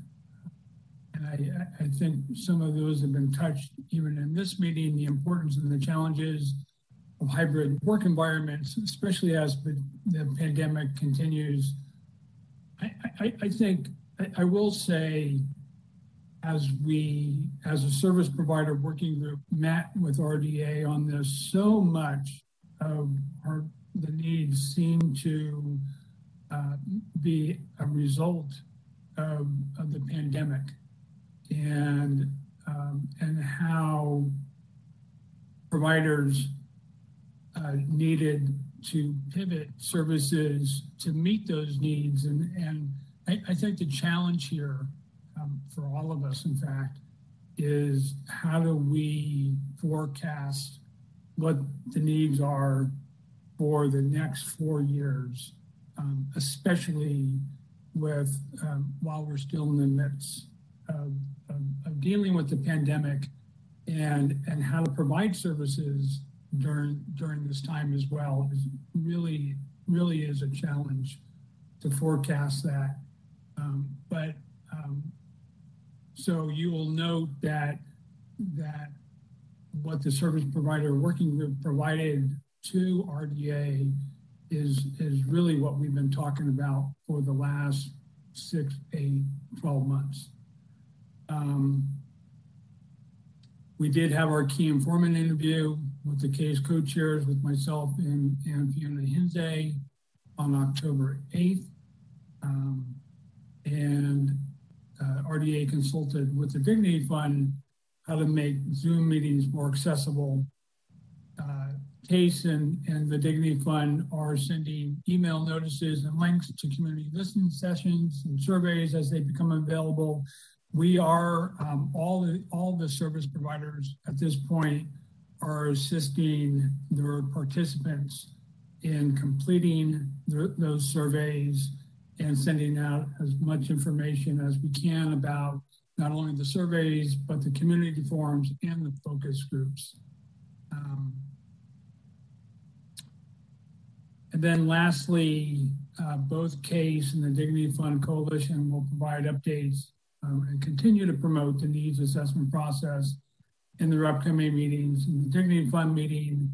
And I think some of those have been touched even in this meeting, the importance and the challenges of hybrid work environments, especially as the pandemic continues. I think I will say, as a service provider working group met with RDA on this, so much of the needs seem to be a result of the pandemic, and how providers needed to pivot services to meet those needs. And I think the challenge here for all of us, in fact, is how do we forecast what the needs are for the next 4 years, especially with while we're still in the midst of dealing with the pandemic, and how to provide services during this time as well is really is a challenge to forecast that. So you will note that what the service provider working group provided to RDA is really what we've been talking about for the last 6, 8, 12 months. We did have our key informant interview with the CASE co-chairs, with myself and Fiona Hinze, on October 8th. RDA consulted with the Dignity Fund how to make Zoom meetings more accessible. CASE and the Dignity Fund are sending email notices and links to community listening sessions and surveys as they become available. We are, all the service providers at this point are assisting their participants in completing those surveys and sending out as much information as we can about not only the surveys, but the community forums and the focus groups. And then lastly, both CASE and the Dignity Fund Coalition will provide updates and continue to promote the needs assessment process in their upcoming meetings. And the Dignity Fund meeting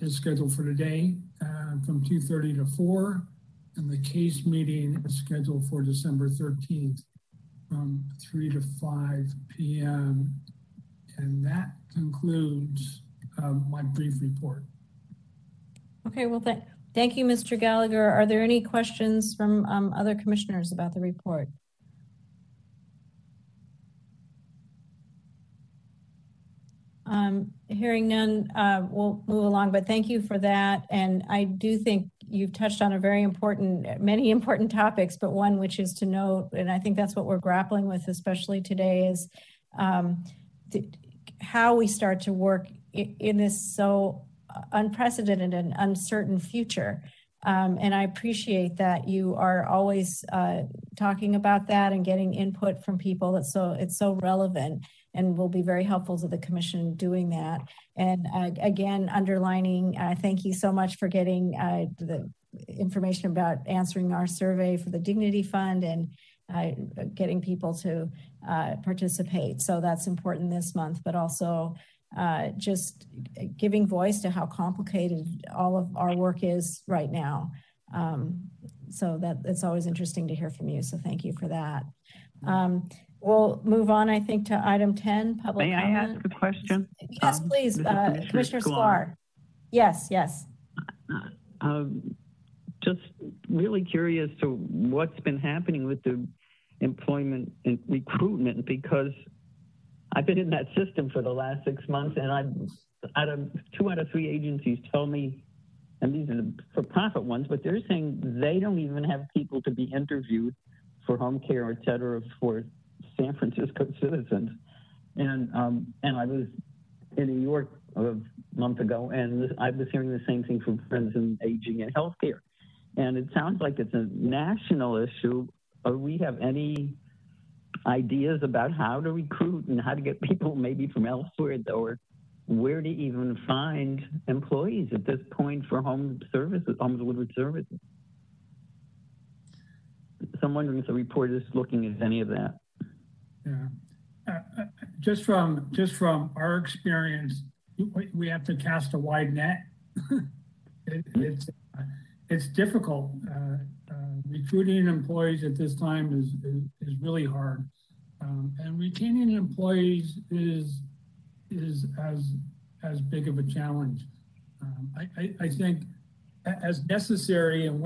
is scheduled for today from 2:30 to 4, and the CASE meeting is scheduled for December 13th from 3 to 5 p.m. And that concludes my brief report. Okay, well, thank you, Mr. Gallagher. Are there any questions from other commissioners about the report? Hearing none, we'll move along, but thank you for that. And I do think you've touched on many important topics, but one which is to note, and I think that's what we're grappling with, especially today, is how we start to work in this so unprecedented and uncertain future. And I appreciate that you are always talking about that and getting input from people. It's so relevant, and will be very helpful to the commission doing that. And again, underlining, thank you so much for getting the information about answering our survey for the Dignity Fund and getting people to participate. So that's important this month, but also just giving voice to how complicated all of our work is right now. So that it's always interesting to hear from you. So thank you for that. We'll move on, I think, to item 10, public comment. May I ask a question? Yes, please, Commissioner Sklar. Yes. Just really curious to what's been happening with the employment and recruitment, because I've been in that system for the last 6 months, and two out of three agencies tell me, and these are the for-profit ones, but they're saying they don't even have people to be interviewed for home care, et cetera, for San Francisco citizens. And I was in New York a month ago, and I was hearing the same thing from friends in aging and healthcare. And it sounds like it's a national issue. Do we have any ideas about how to recruit and how to get people maybe from elsewhere, or where to even find employees at this point for home services, home delivered services? So I'm wondering if the report is looking at any of that. Yeah, just from our experience, we have to cast a wide net. It's difficult. Recruiting employees at this time is really hard, and retaining employees is as big of a challenge. I think as necessary, at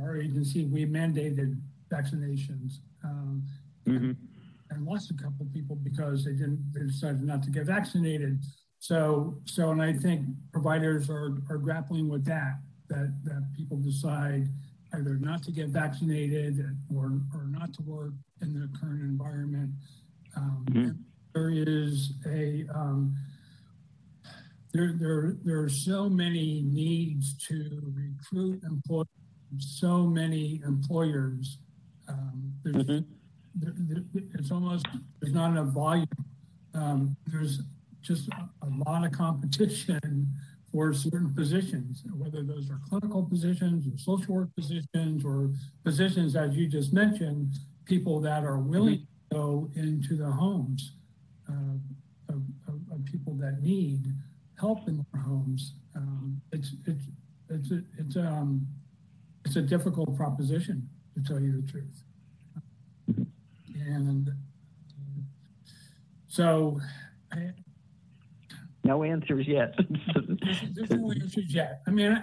our agency, we mandated vaccinations, and lost a couple of people because they decided not to get vaccinated. So, and I think providers are grappling with that people decide, either not to get vaccinated or not to work in the current environment. There is a there are so many needs to recruit employees, so many employers. It's almost, there's not enough volume. There's just a lot of competition for certain positions, whether those are clinical positions or social work positions or positions, as you just mentioned, people that are willing to go into the homes of people that need help in their homes. It's a difficult proposition, to tell you the truth. And so, no answers yet. There's no answers yet. I mean,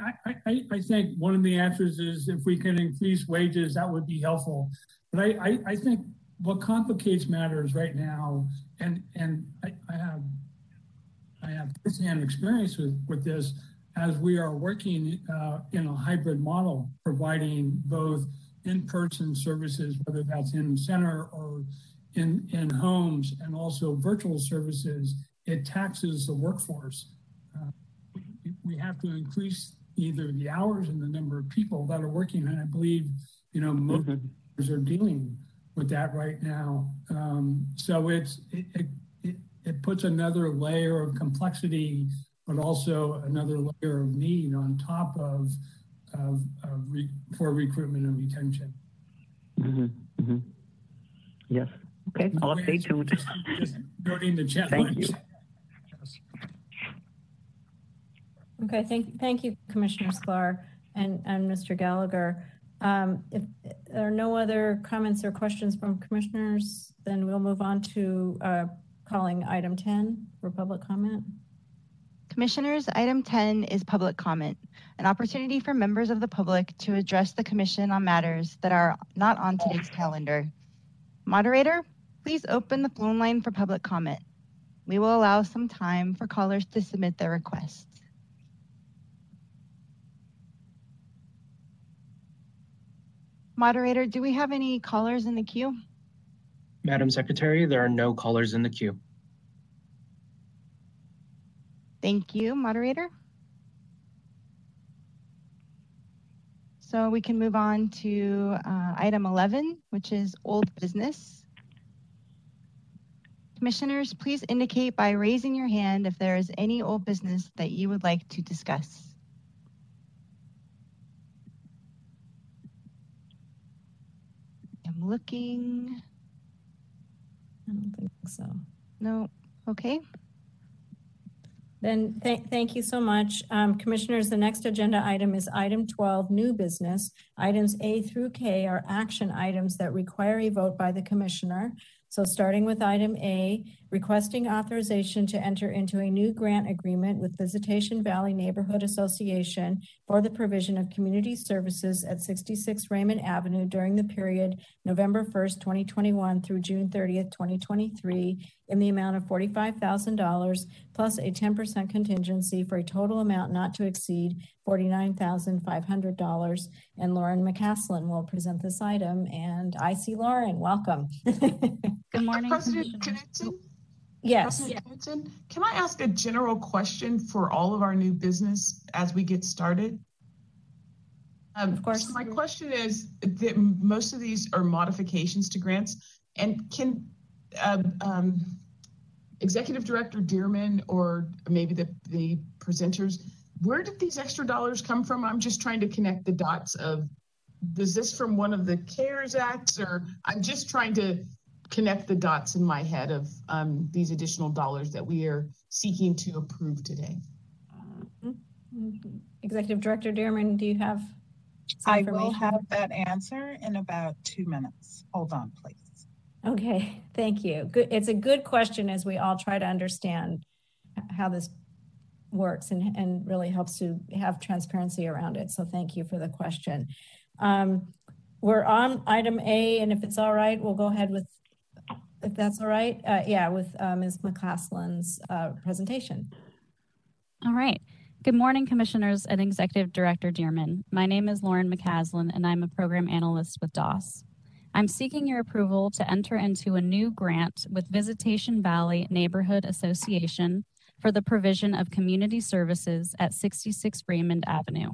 I think one of the answers is if we can increase wages, that would be helpful. But I think what complicates matters right now, and I have firsthand experience with this, as we are working in a hybrid model, providing both in-person services, whether that's in center or in homes, and also virtual services, it taxes the workforce. We have to increase either the hours and the number of people that are working, and I believe, you know, most are dealing with that right now. So it puts another layer of complexity, but also another layer of need on top for recruitment and retention. Yes. Okay. I'll stay tuned. Just noting the challenge. Thank you. Okay. Thank you, Commissioner Sklar and Mr. Gallagher. If there are no other comments or questions from commissioners, then we'll move on to calling item 10 for public comment. Commissioners, item 10 is public comment, an opportunity for members of the public to address the commission on matters that are not on today's calendar. Moderator, please open the phone line for public comment. We will allow some time for callers to submit their requests. Moderator, do we have any callers in the queue? Madam Secretary, there are no callers in the queue. Thank you, moderator. So we can move on to item 11, which is old business. Commissioners, please indicate by raising your hand if there is any old business that you would like to discuss. I'm looking. I don't think so. No, okay. Then thank you so much. Commissioners, the next agenda item is item 12, new business. Items A through K are action items that require a vote by the commissioner. So starting with item A, requesting authorization to enter into a new grant agreement with Visitation Valley Neighborhood Association for the provision of community services at 66 Raymond Avenue during the period November 1st, 2021 through June 30th, 2023 in the amount of $45,000 plus a 10% contingency for a total amount not to exceed $49,500. And Lauren McCaslin will present this item. And I see Lauren, welcome. Good morning, President Knudsen. Yes. President Knudsen, can I ask a general question for all of our new business as we get started? Of course. So my question is that most of these are modifications to grants, and can Executive Director Dearman or maybe the presenters, where did these extra dollars come from? I'm just trying to connect the dots of, is this from one of the CARES Acts, or I'm just trying to connect the dots in my head of these additional dollars that we are seeking to approve today. Executive Director Dearman, do you have some information? I will have that answer in about 2 minutes. Hold on, please. Okay, thank you. Good. It's a good question as we all try to understand how this works and really helps to have transparency around it. So thank you for the question. We're on item A, and if it's all right, we'll go ahead with, if that's all right, with Ms. McCaslin's presentation. All right. Good morning, Commissioners and Executive Director Dearman. My name is Lauren McCaslin, and I'm a Program Analyst with DOS. I'm seeking your approval to enter into a new grant with Visitation Valley Neighborhood Association for the provision of community services at 66 Raymond Avenue.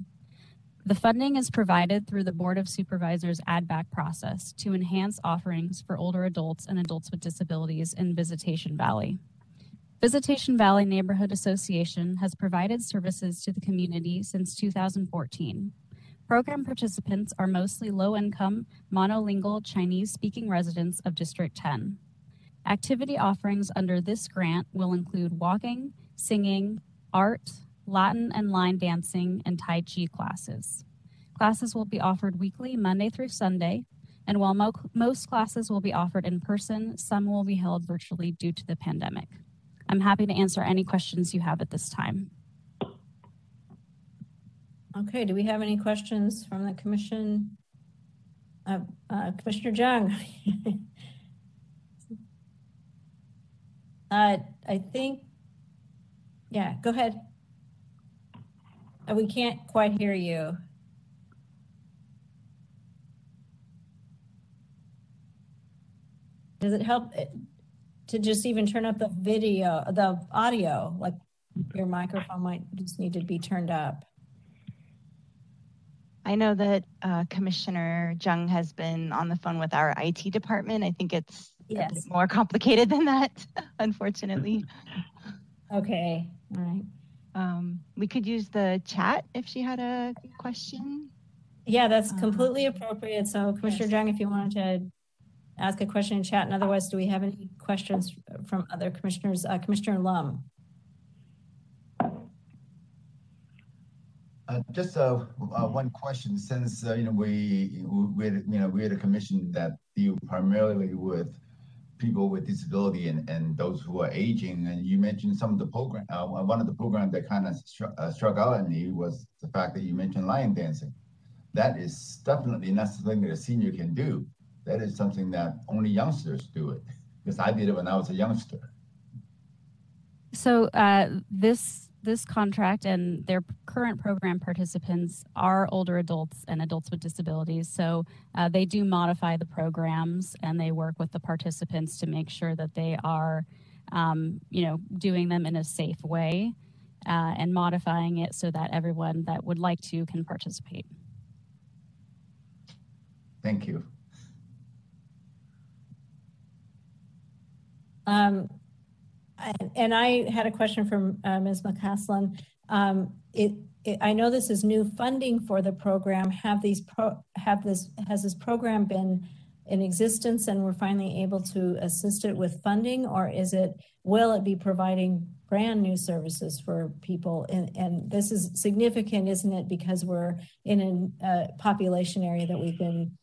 The funding is provided through the Board of Supervisors add-back process to enhance offerings for older adults and adults with disabilities in Visitation Valley. Visitation Valley Neighborhood Association has provided services to the community since 2014. Program participants are mostly low-income, monolingual, Chinese-speaking residents of District 10. Activity offerings under this grant will include walking, singing, art, Latin and line dancing, and Tai Chi classes. Classes will be offered weekly, Monday through Sunday, and while most classes will be offered in person, some will be held virtually due to the pandemic. I'm happy to answer any questions you have at this time. Okay, do we have any questions from the commission? Commissioner Jung. I think, yeah, go ahead. We can't quite hear you. Does it help to just even turn up the video, the audio, like your microphone might just need to be turned up? I know that Commissioner Jung has been on the phone with our IT department. I think it's yes. A bit more complicated than that, unfortunately. Okay, all right. We could use the chat if she had a question. Yeah, that's completely appropriate. So Commissioner Jung, if you wanted to ask a question in chat, and otherwise, do we have any questions from other commissioners? Commissioner Lum. Just one question. Since we're the commission that deal primarily with people with disability and those who are aging, and you mentioned some of the program. One of the programs that kind of struck out at me was the fact that you mentioned lion dancing. That is definitely not something that a senior can do. That is something that only youngsters do it, because I did it when I was a youngster. So this contract and their current program participants are older adults and adults with disabilities. So they do modify the programs and they work with the participants to make sure that they are, doing them in a safe way and modifying it so that everyone that would like to can participate. Thank you. And I had a question from Ms. McCaslin. I know this is new funding for the program. Has this program been in existence and we're finally able to assist it with funding, or will it be providing brand new services for people? And this is significant, isn't it? Because we're in a population area that we've been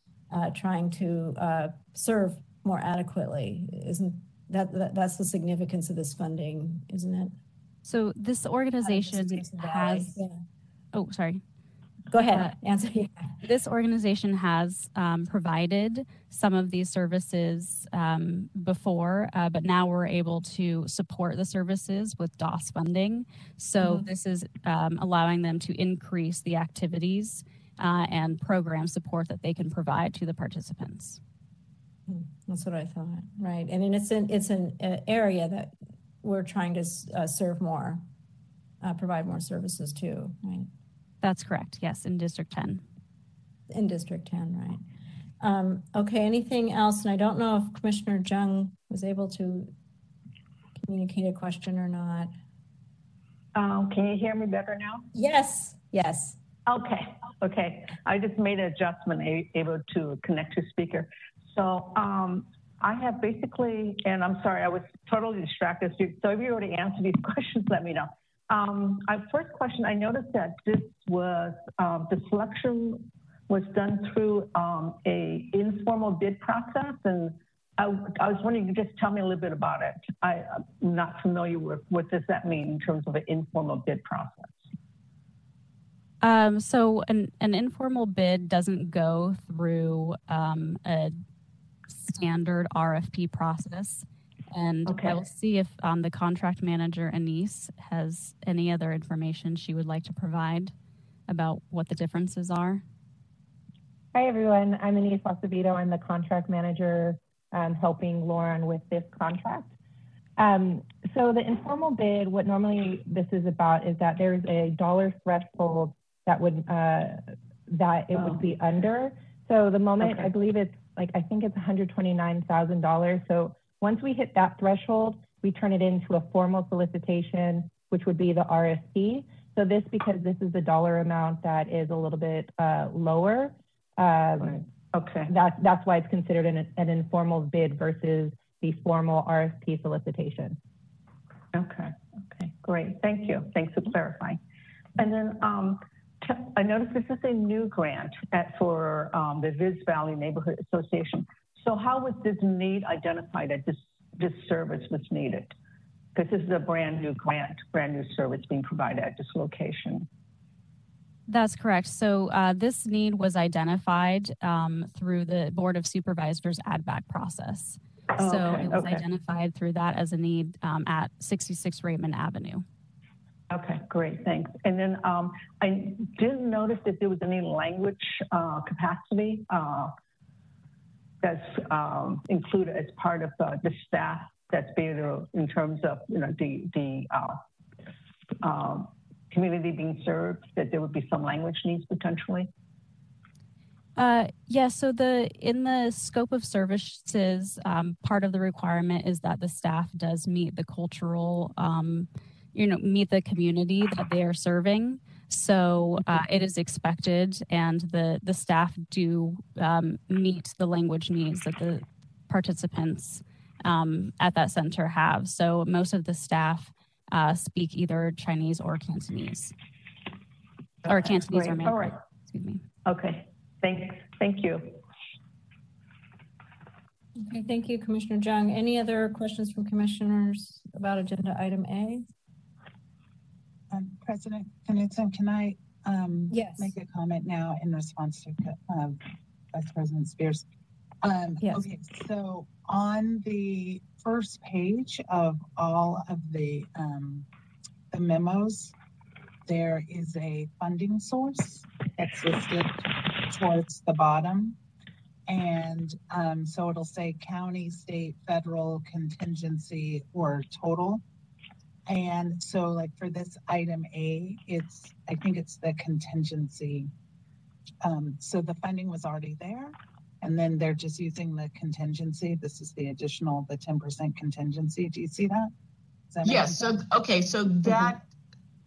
trying to serve more adequately, isn't that's the significance of this funding, isn't it? So this organization has, oh, sorry. Go ahead, answer. Yeah. This organization has provided some of these services before, but now we're able to support the services with DOS funding. So this is allowing them to increase the activities and program support that they can provide to the participants. That's what I thought, right? And it's an area that we're trying to serve more, provide more services to, right? That's correct, yes, in District 10. In District 10, right. Okay, anything else? And I don't know if Commissioner Jung was able to communicate a question or not. Can you hear me better now? Yes, yes. Okay. I just made an adjustment, able to connect to speaker. So I have basically, and I'm sorry, I was totally distracted. So if you already answered these questions, let me know. My first question, I noticed that this was, the selection was done through a informal bid process. And I was wondering, you could just tell me a little bit about it. I'm not familiar with what does that mean in terms of an informal bid process. So an informal bid doesn't go through a standard RFP process. And okay. I will see if the contract manager, Anise, has any other information she would like to provide about what the differences are. Hi, everyone. I'm Anise Acevedo. I'm the contract manager helping Lauren with this contract. So the informal bid, what normally this is about is that there's a dollar threshold that would would be under. So the moment, okay. I believe it's like, I think it's $129,000. So once we hit that threshold, we turn it into a formal solicitation, which would be the RFP. So this, because this is the dollar amount that is a little bit lower. Okay. That's why it's considered an informal bid versus the formal RFP solicitation. Okay. Okay. Great. Thank you. Thanks for clarifying. And then I noticed this is a new grant for the Vis Valley Neighborhood Association. So how was this need identified that this service was needed? Because this is a brand new grant, brand new service being provided at this location. That's correct. So this need was identified through the Board of Supervisors ADVAC process. Oh, so okay. It was okay. Identified through that as a need at 66 Raymond Avenue. Okay, great, thanks. And then I didn't notice that there was any language capacity that's included as part of the staff that's being in terms of the community being served, that there would be some language needs potentially. Yeah, so in the scope of services, part of the requirement is that the staff does meet the cultural. Meet the community that they are serving. So it is expected, and the staff do meet the language needs that the participants at that center have. So most of the staff speak either Chinese or Cantonese, or Cantonese or Mandarin. All right. Excuse me. Okay. Thanks. Thank you. Okay. Thank you, Commissioner Jung. Any other questions from commissioners about agenda item A? President Knudsen, can I yes. make a comment now in response to Vice President Spears? Yes. Okay, so on the first page of all of the memos, there is a funding source that's listed towards the bottom. And so it'll say county, state, federal, contingency, or total. And so, like for this item A, I think it's the contingency. So the funding was already there, and then they're just using the contingency. This is the additional, the 10% contingency. Do you see that? Yes. So okay. So that. Mm-hmm.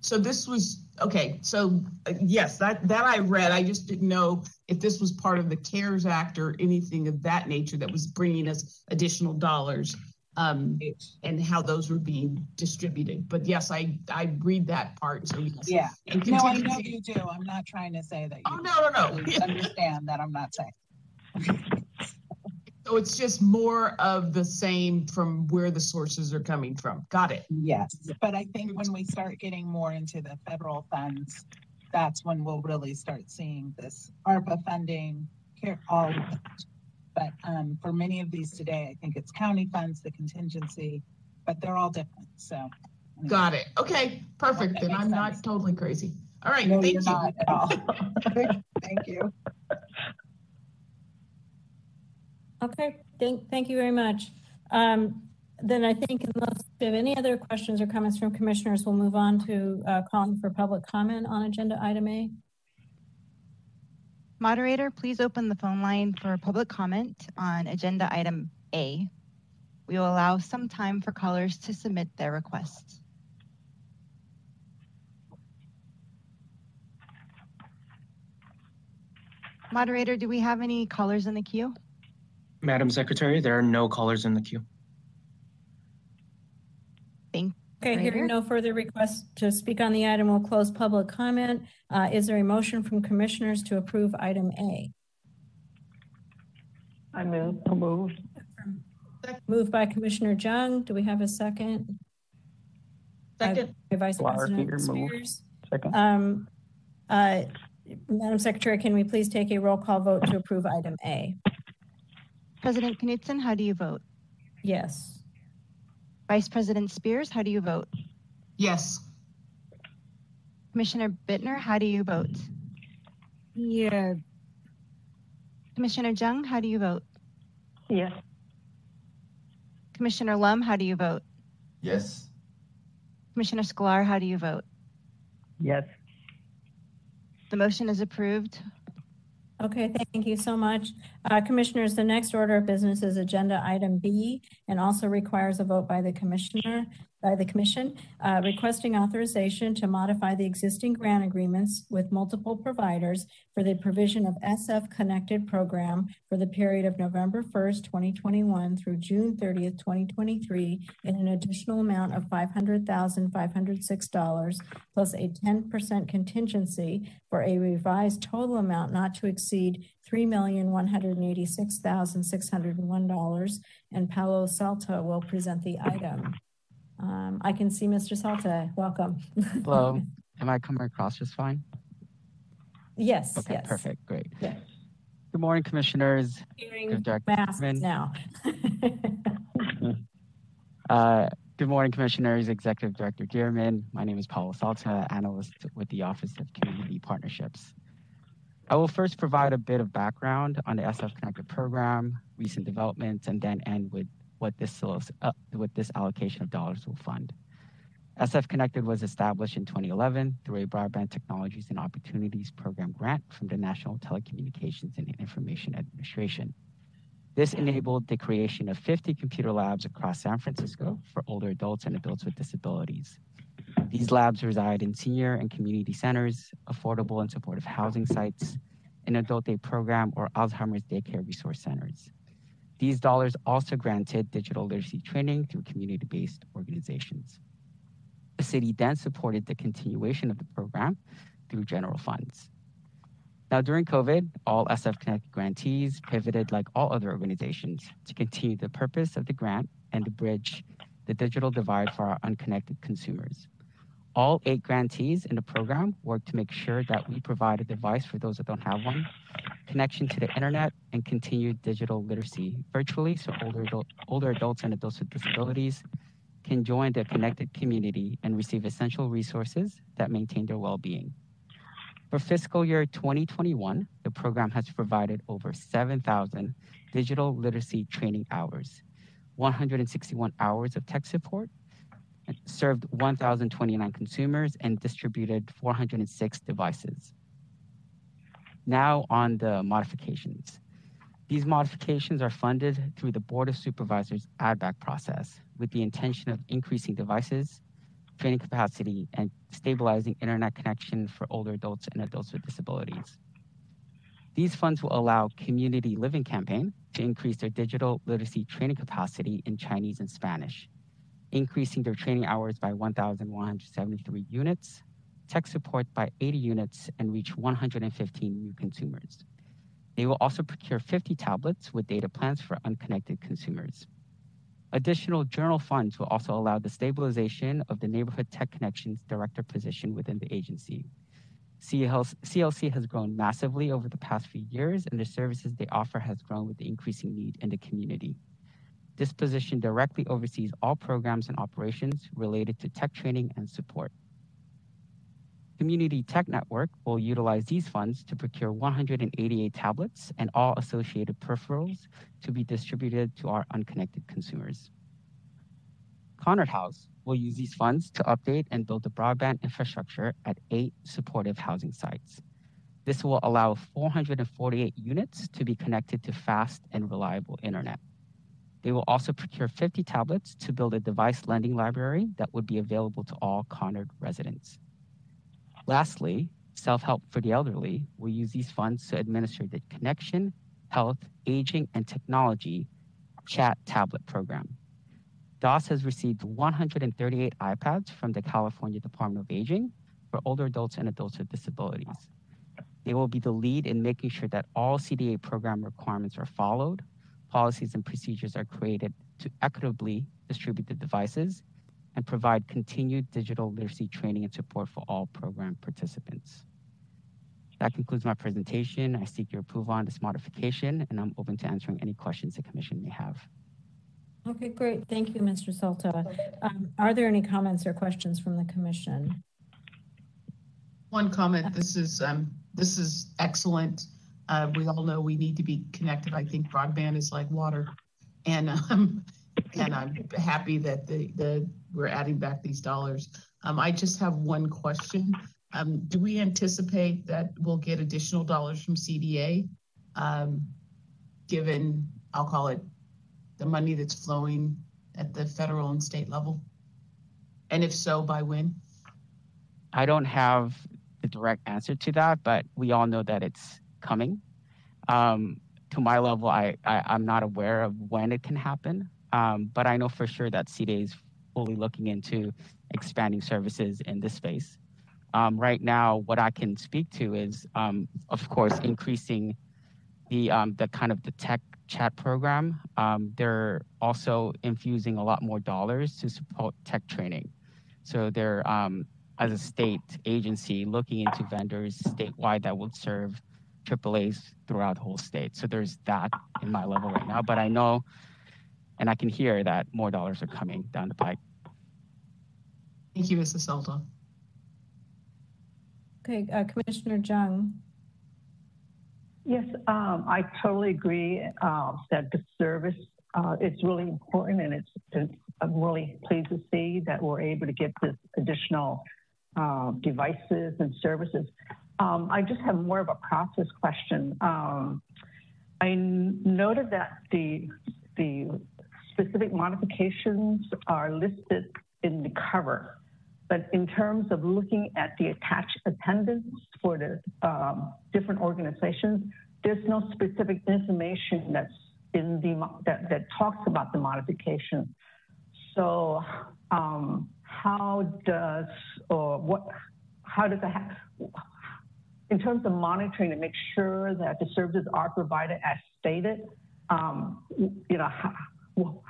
So this was okay. So yes, that I read. I just didn't know if this was part of the CARES Act or anything of that nature that was bringing us additional dollars. And how those were being distributed. But yes, I read that part. So yes. Yeah. No, I know you do. I'm not trying to say that you no. understand that I'm not saying. So it's just more of the same from where the sources are coming from. Got it. Yes. But I think when we start getting more into the federal funds, that's when we'll really start seeing this ARPA funding, all of it. But for many of these today, I think it's county funds, the contingency, but they're all different. So, anyway. Got it. Okay, perfect. And I'm not totally crazy. All right. No, you're not at all. Thank you. Okay. Thank you very much. Then I think unless we have any other questions or comments from commissioners, we'll move on to calling for public comment on agenda item A. Moderator, please open the phone line for public comment on agenda item A. We will allow some time for callers to submit their requests. Moderator, do we have any callers in the queue? Madam Secretary, there are no callers in the queue. Thank you. Okay, hearing no further requests to speak on the item, we'll close public comment. Is there a motion from commissioners to approve item A? I move. Moved by Commissioner Jung. Do we have a second? Second. Vice President Spears. Second. Madam Secretary, can we please take a roll call vote to approve item A? President Knudsen, how do you vote? Yes. Vice President Spears, how do you vote? Yes. Commissioner Bittner, how do you vote? Yeah. Commissioner Jung, how do you vote? Yes. Commissioner Lum, how do you vote? Yes. Commissioner Sclar, how do you vote? Yes. The motion is approved. Okay, thank you so much. Commissioners, the next order of business is agenda item B and also requires a vote by the commission, requesting authorization to modify the existing grant agreements with multiple providers for the provision of SF Connected program for the period of November 1st, 2021 through June 30th, 2023 in an additional amount of $500,506 plus a 10% contingency for a revised total amount not to exceed $3,186,601, and Paolo Salta will present the item. I can see Mr. Salta. Welcome. Hello. Am I coming across just fine? Yes. Okay, yes. Perfect. Great. Yeah. Good morning, commissioners. Hearing masks now. Good morning, commissioners. Executive Director Dearman. My name is Paolo Salta, analyst with the Office of Community Partnerships. I will first provide a bit of background on the SF Connected program, recent developments, and then end with what this allocation of dollars will fund. SF Connected was established in 2011 through a Broadband Technologies and Opportunities Program grant from the National Telecommunications and Information Administration. This enabled the creation of 50 computer labs across San Francisco for older adults and adults with disabilities. These labs reside in senior and community centers, affordable and supportive housing sites, an adult day program, or Alzheimer's daycare resource centers. These dollars also granted digital literacy training through community-based organizations. The city then supported the continuation of the program through general funds. Now, during COVID, all SF Connected grantees pivoted like all other organizations to continue the purpose of the grant and to bridge the digital divide for our unconnected consumers. All 8 grantees in the program worked to make sure that we provide a device for those that don't have one, connection to the internet, and continued digital literacy virtually so older adults and adults with disabilities can join the connected community and receive essential resources that maintain their well-being. For fiscal year 2021, the program has provided over 7,000 digital literacy training hours, 161 hours of tech support, served 1,029 consumers, and distributed 406 devices. Now on the modifications. These modifications are funded through the Board of Supervisors add-back process with the intention of increasing devices, training capacity, and stabilizing internet connection for older adults and adults with disabilities. These funds will allow Community Living Campaign to increase their digital literacy training capacity in Chinese and Spanish, increasing their training hours by 1,173 units, tech support by 80 units, and reach 115 new consumers. They will also procure 50 tablets with data plans for unconnected consumers. Additional general funds will also allow the stabilization of the Neighborhood Tech Connections Director position within the agency. CLC has grown massively over the past few years, and the services they offer has grown with the increasing need in the community. This position directly oversees all programs and operations related to tech training and support. Community Tech Network will utilize these funds to procure 188 tablets and all associated peripherals to be distributed to our unconnected consumers. Conard House will use these funds to update and build the broadband infrastructure at 8 supportive housing sites. This will allow 448 units to be connected to fast and reliable internet. They will also procure 50 tablets to build a device lending library that would be available to all Conard residents. Lastly, Self-Help for the Elderly will use these funds to administer the Connection, Health, Aging, and Technology Chat Tablet Program. DOS has received 138 iPads from the California Department of Aging for older adults and adults with disabilities. They will be the lead in making sure that all CDA program requirements are followed, policies and procedures are created to equitably distribute the devices, and provide continued digital literacy training and support for all program participants. That concludes my presentation. I seek your approval on this modification, and I'm open to answering any questions the commission may have. Okay, great. Thank you, Mr. Salta. Are there any comments or questions from the commission? One comment. This is excellent. We all know we need to be connected. I think broadband is like water, and I'm happy that we're adding back these dollars. I just have one question. Do we anticipate that we'll get additional dollars from CDA, given, I'll call it, the money that's flowing at the federal and state level? And if so, by when? I don't have the direct answer to that, but we all know that it's coming. To my level, I'm not aware of when it can happen, but I know for sure that CDA is fully looking into expanding services in this space. Right now, what I can speak to is, of course, increasing the kind of the tech chat program. They're also infusing a lot more dollars to support tech training. So they're, as a state agency, looking into vendors statewide that would serve AAAs throughout the whole state. So there's that in my level right now, but I know, and I can hear that more dollars are coming down the pike. Thank you, Mrs. Salta. Okay, Commissioner Jung. Yes, I totally agree that the service is really important, and I'm really pleased to see that we're able to get this additional devices and services. I just have more of a process question. I noted that the specific modifications are listed in the cover, but in terms of looking at the attached attendance for the different organizations, there's no specific information that's in that talks about the modification. So, in terms of monitoring to make sure that the services are provided as stated,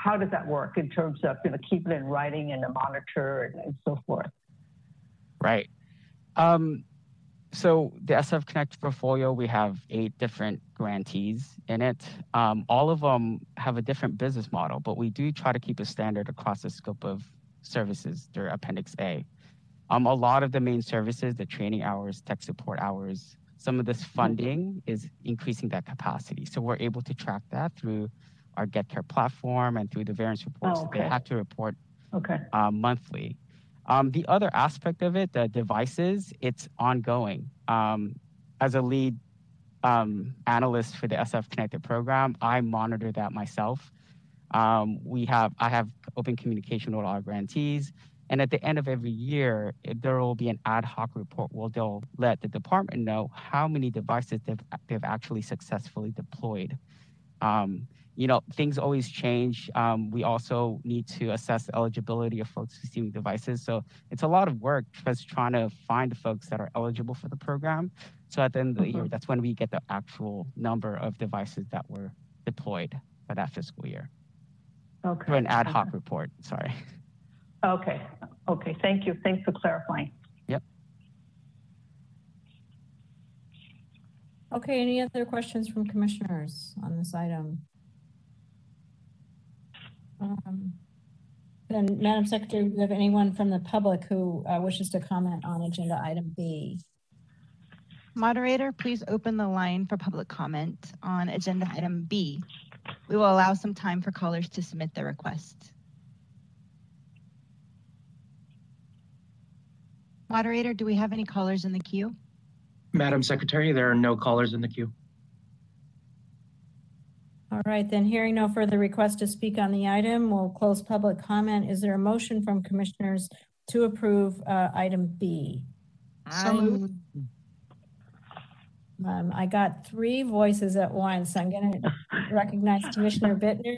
how does that work in terms of, keeping it in writing and the monitor and so forth? Right. So the SF Connect portfolio, we have 8 different grantees in it. All of them have a different business model, but we do try to keep a standard across the scope of services through Appendix A. A lot of the main services, the training hours, tech support hours, some of this funding is increasing that capacity. So we're able to track that through our Get Care platform and through the variance reports that they have to report monthly. The other aspect of it, the devices, it's ongoing. As a lead analyst for the SF Connected program, I monitor that myself. I have open communication with our grantees, and at the end of every year, there will be an ad hoc report where they'll let the department know how many devices they've actually successfully deployed. Things always change. We also need to assess the eligibility of folks receiving devices. So it's a lot of work just trying to find the folks that are eligible for the program. So at the end of the year, that's when we get the actual number of devices that were deployed for that fiscal year. Okay. For an ad hoc report, sorry. Okay. Okay, thank you. Thanks for clarifying. Yep. Okay, any other questions from commissioners on this item? Then, Madam Secretary, do you have anyone from the public who wishes to comment on agenda item B? Moderator, please open the line for public comment on agenda item B. We will allow some time for callers to submit their request. Moderator, do we have any callers in the queue? Madam Secretary, there are no callers in the queue. All right, then hearing no further requests to speak on the item, we'll close public comment. Is there a motion from commissioners to approve item B? So moved. I got 3 voices at once. I'm going to recognize Commissioner Bittner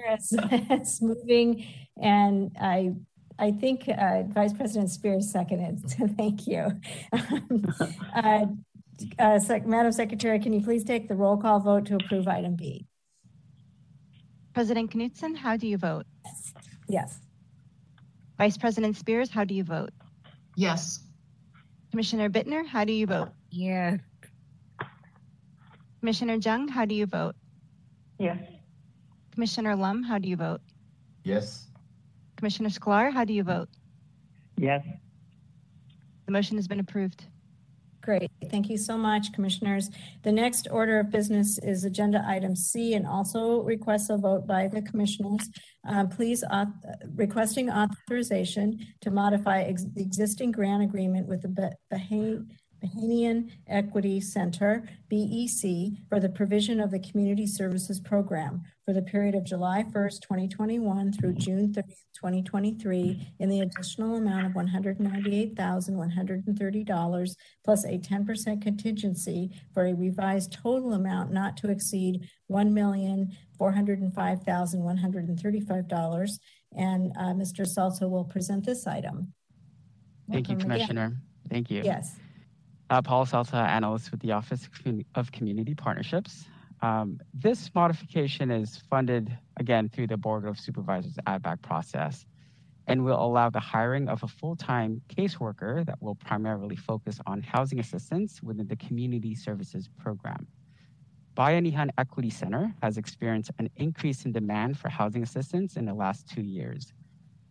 as moving, and I think Vice President Spears seconded, so thank you. Madam Secretary, can you please take the roll call vote to approve item B? President Knudsen, how do you vote? Yes. Vice President Spears, how do you vote? Yes. Commissioner Bittner, how do you vote? Yeah. Commissioner Jung, how do you vote? Yes. Commissioner Lum, how do you vote? Yes. Commissioner Sclar, how do you vote? Yes. The motion has been approved. Great. Thank you so much, Commissioners. The next order of business is agenda item C and also requests a vote by the Commissioners. Please requesting authorization to modify the existing grant agreement with the Bayanihan Equity Center, BEC, for the provision of the Community Services Program for the period of July 1st, 2021 through June 30th, 2023 in the additional amount of $198,130 plus a 10% contingency for a revised total amount not to exceed $1,405,135. And Mr. Salta will present this item. Thank you, Commissioner. Thank you. Yes. Paolo Salta, analyst with the Office of Community Partnerships. This modification is funded, again, through the Board of Supervisors add-back process and will allow the hiring of a full-time caseworker that will primarily focus on housing assistance within the Community Services Program. Bayanihan Equity Center has experienced an increase in demand for housing assistance in the last 2 years.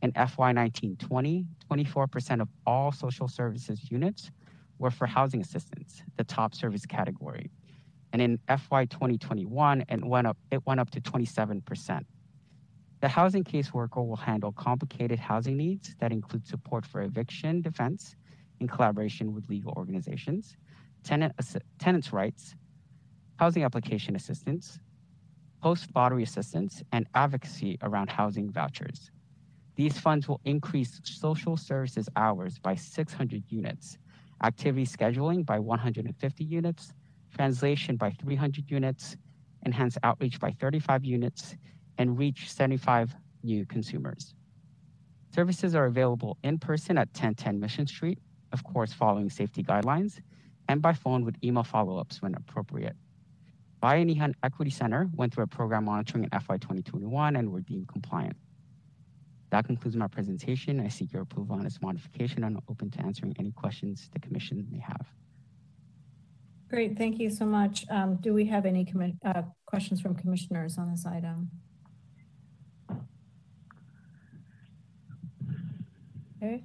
In FY19-20, 24% of all social services units were for housing assistance, the top service category. And in FY 2021, it went up to 27%. The housing caseworker will handle complicated housing needs that include support for eviction defense in collaboration with legal organizations, tenants' rights, housing application assistance, post-lottery assistance, and advocacy around housing vouchers. These funds will increase social services hours by 600 units, activity scheduling by 150 units, translation by 300 units, enhanced outreach by 35 units, and reach 75 new consumers. Services are available in person at 1010 Mission Street, of course, following safety guidelines, and by phone with email follow-ups when appropriate. Bayanihan Equity Center went through a program monitoring in FY 2021 and were deemed compliant. That concludes my presentation. I seek your approval on this modification and I'm open to answering any questions the Commission may have. Great, thank you so much. Do we have any questions from commissioners on this item? Okay.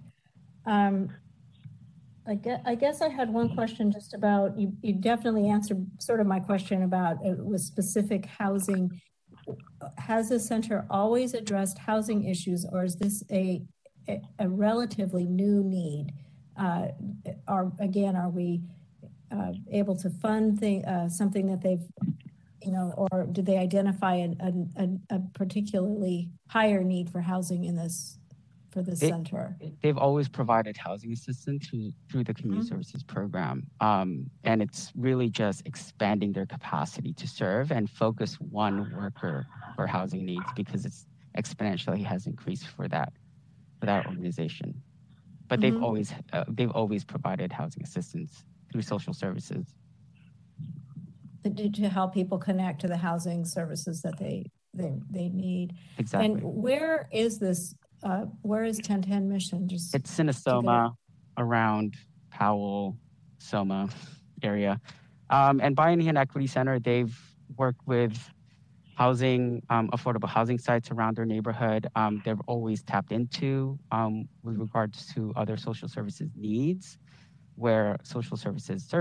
I guess I had one question just about, you definitely answered sort of my question about it was specific housing. Has the center always addressed housing issues, or is this a relatively new need? Are we able to fund something that they've, or do they identify a particularly higher need for housing in this center? They've always provided housing assistance through the Community Services Program, and it's really just expanding their capacity to serve and focus one worker for housing needs because it's exponentially has increased for that organization. But they've always provided housing assistance through social services to help people connect to the housing services that they need. Exactly. And where is this? Where is 1010 Mission? It's in Soma, around Powell, Soma area. And Bayanihan Equity Center, they've worked with housing, affordable housing sites around their neighborhood. They've always tapped into with regards to other social services needs, where social services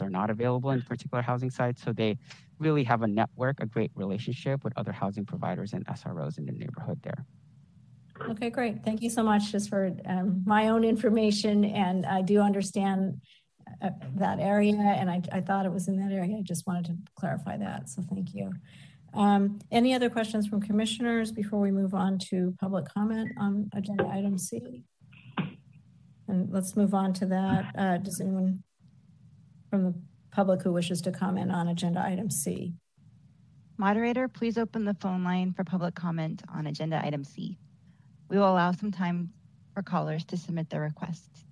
are not available in particular housing sites. So they really have a network, a great relationship with other housing providers and SROs in the neighborhood there. Okay, great. Thank you so much just for my own information. And I do understand that area, and I thought it was in that area. I just wanted to clarify that, so thank you. Any other questions from commissioners before we move on to public comment on agenda item C? And let's move on to that. Does anyone from the public who wishes to comment on agenda item C? Moderator, please open the phone line for public comment on agenda item C. We will allow some time for callers to submit their requests.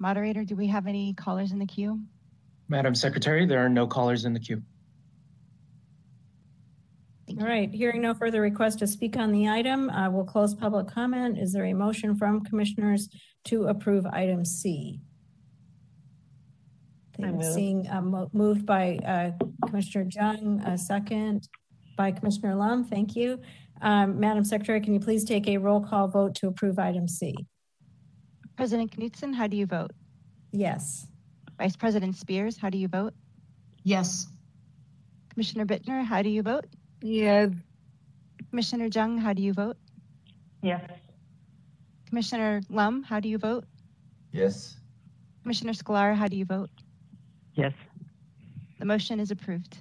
Moderator, do we have any callers in the queue? Madam Secretary, there are no callers in the queue. All right, hearing no further requests to speak on the item, we'll close public comment. Is there a motion from commissioners to approve item C? things. Seeing moved by Commissioner Jung, a second by Commissioner Lum. Thank you. Madam Secretary, can you please take a roll call vote to approve item C? President Knudsen, how do you vote? Yes. Vice President Spears, how do you vote? Yes. Commissioner Bittner, how do you vote? Yes. Commissioner Jung, how do you vote? Yes. Commissioner Lum, how do you vote? Yes. Commissioner Sclar, how do you vote? Yes. The motion is approved.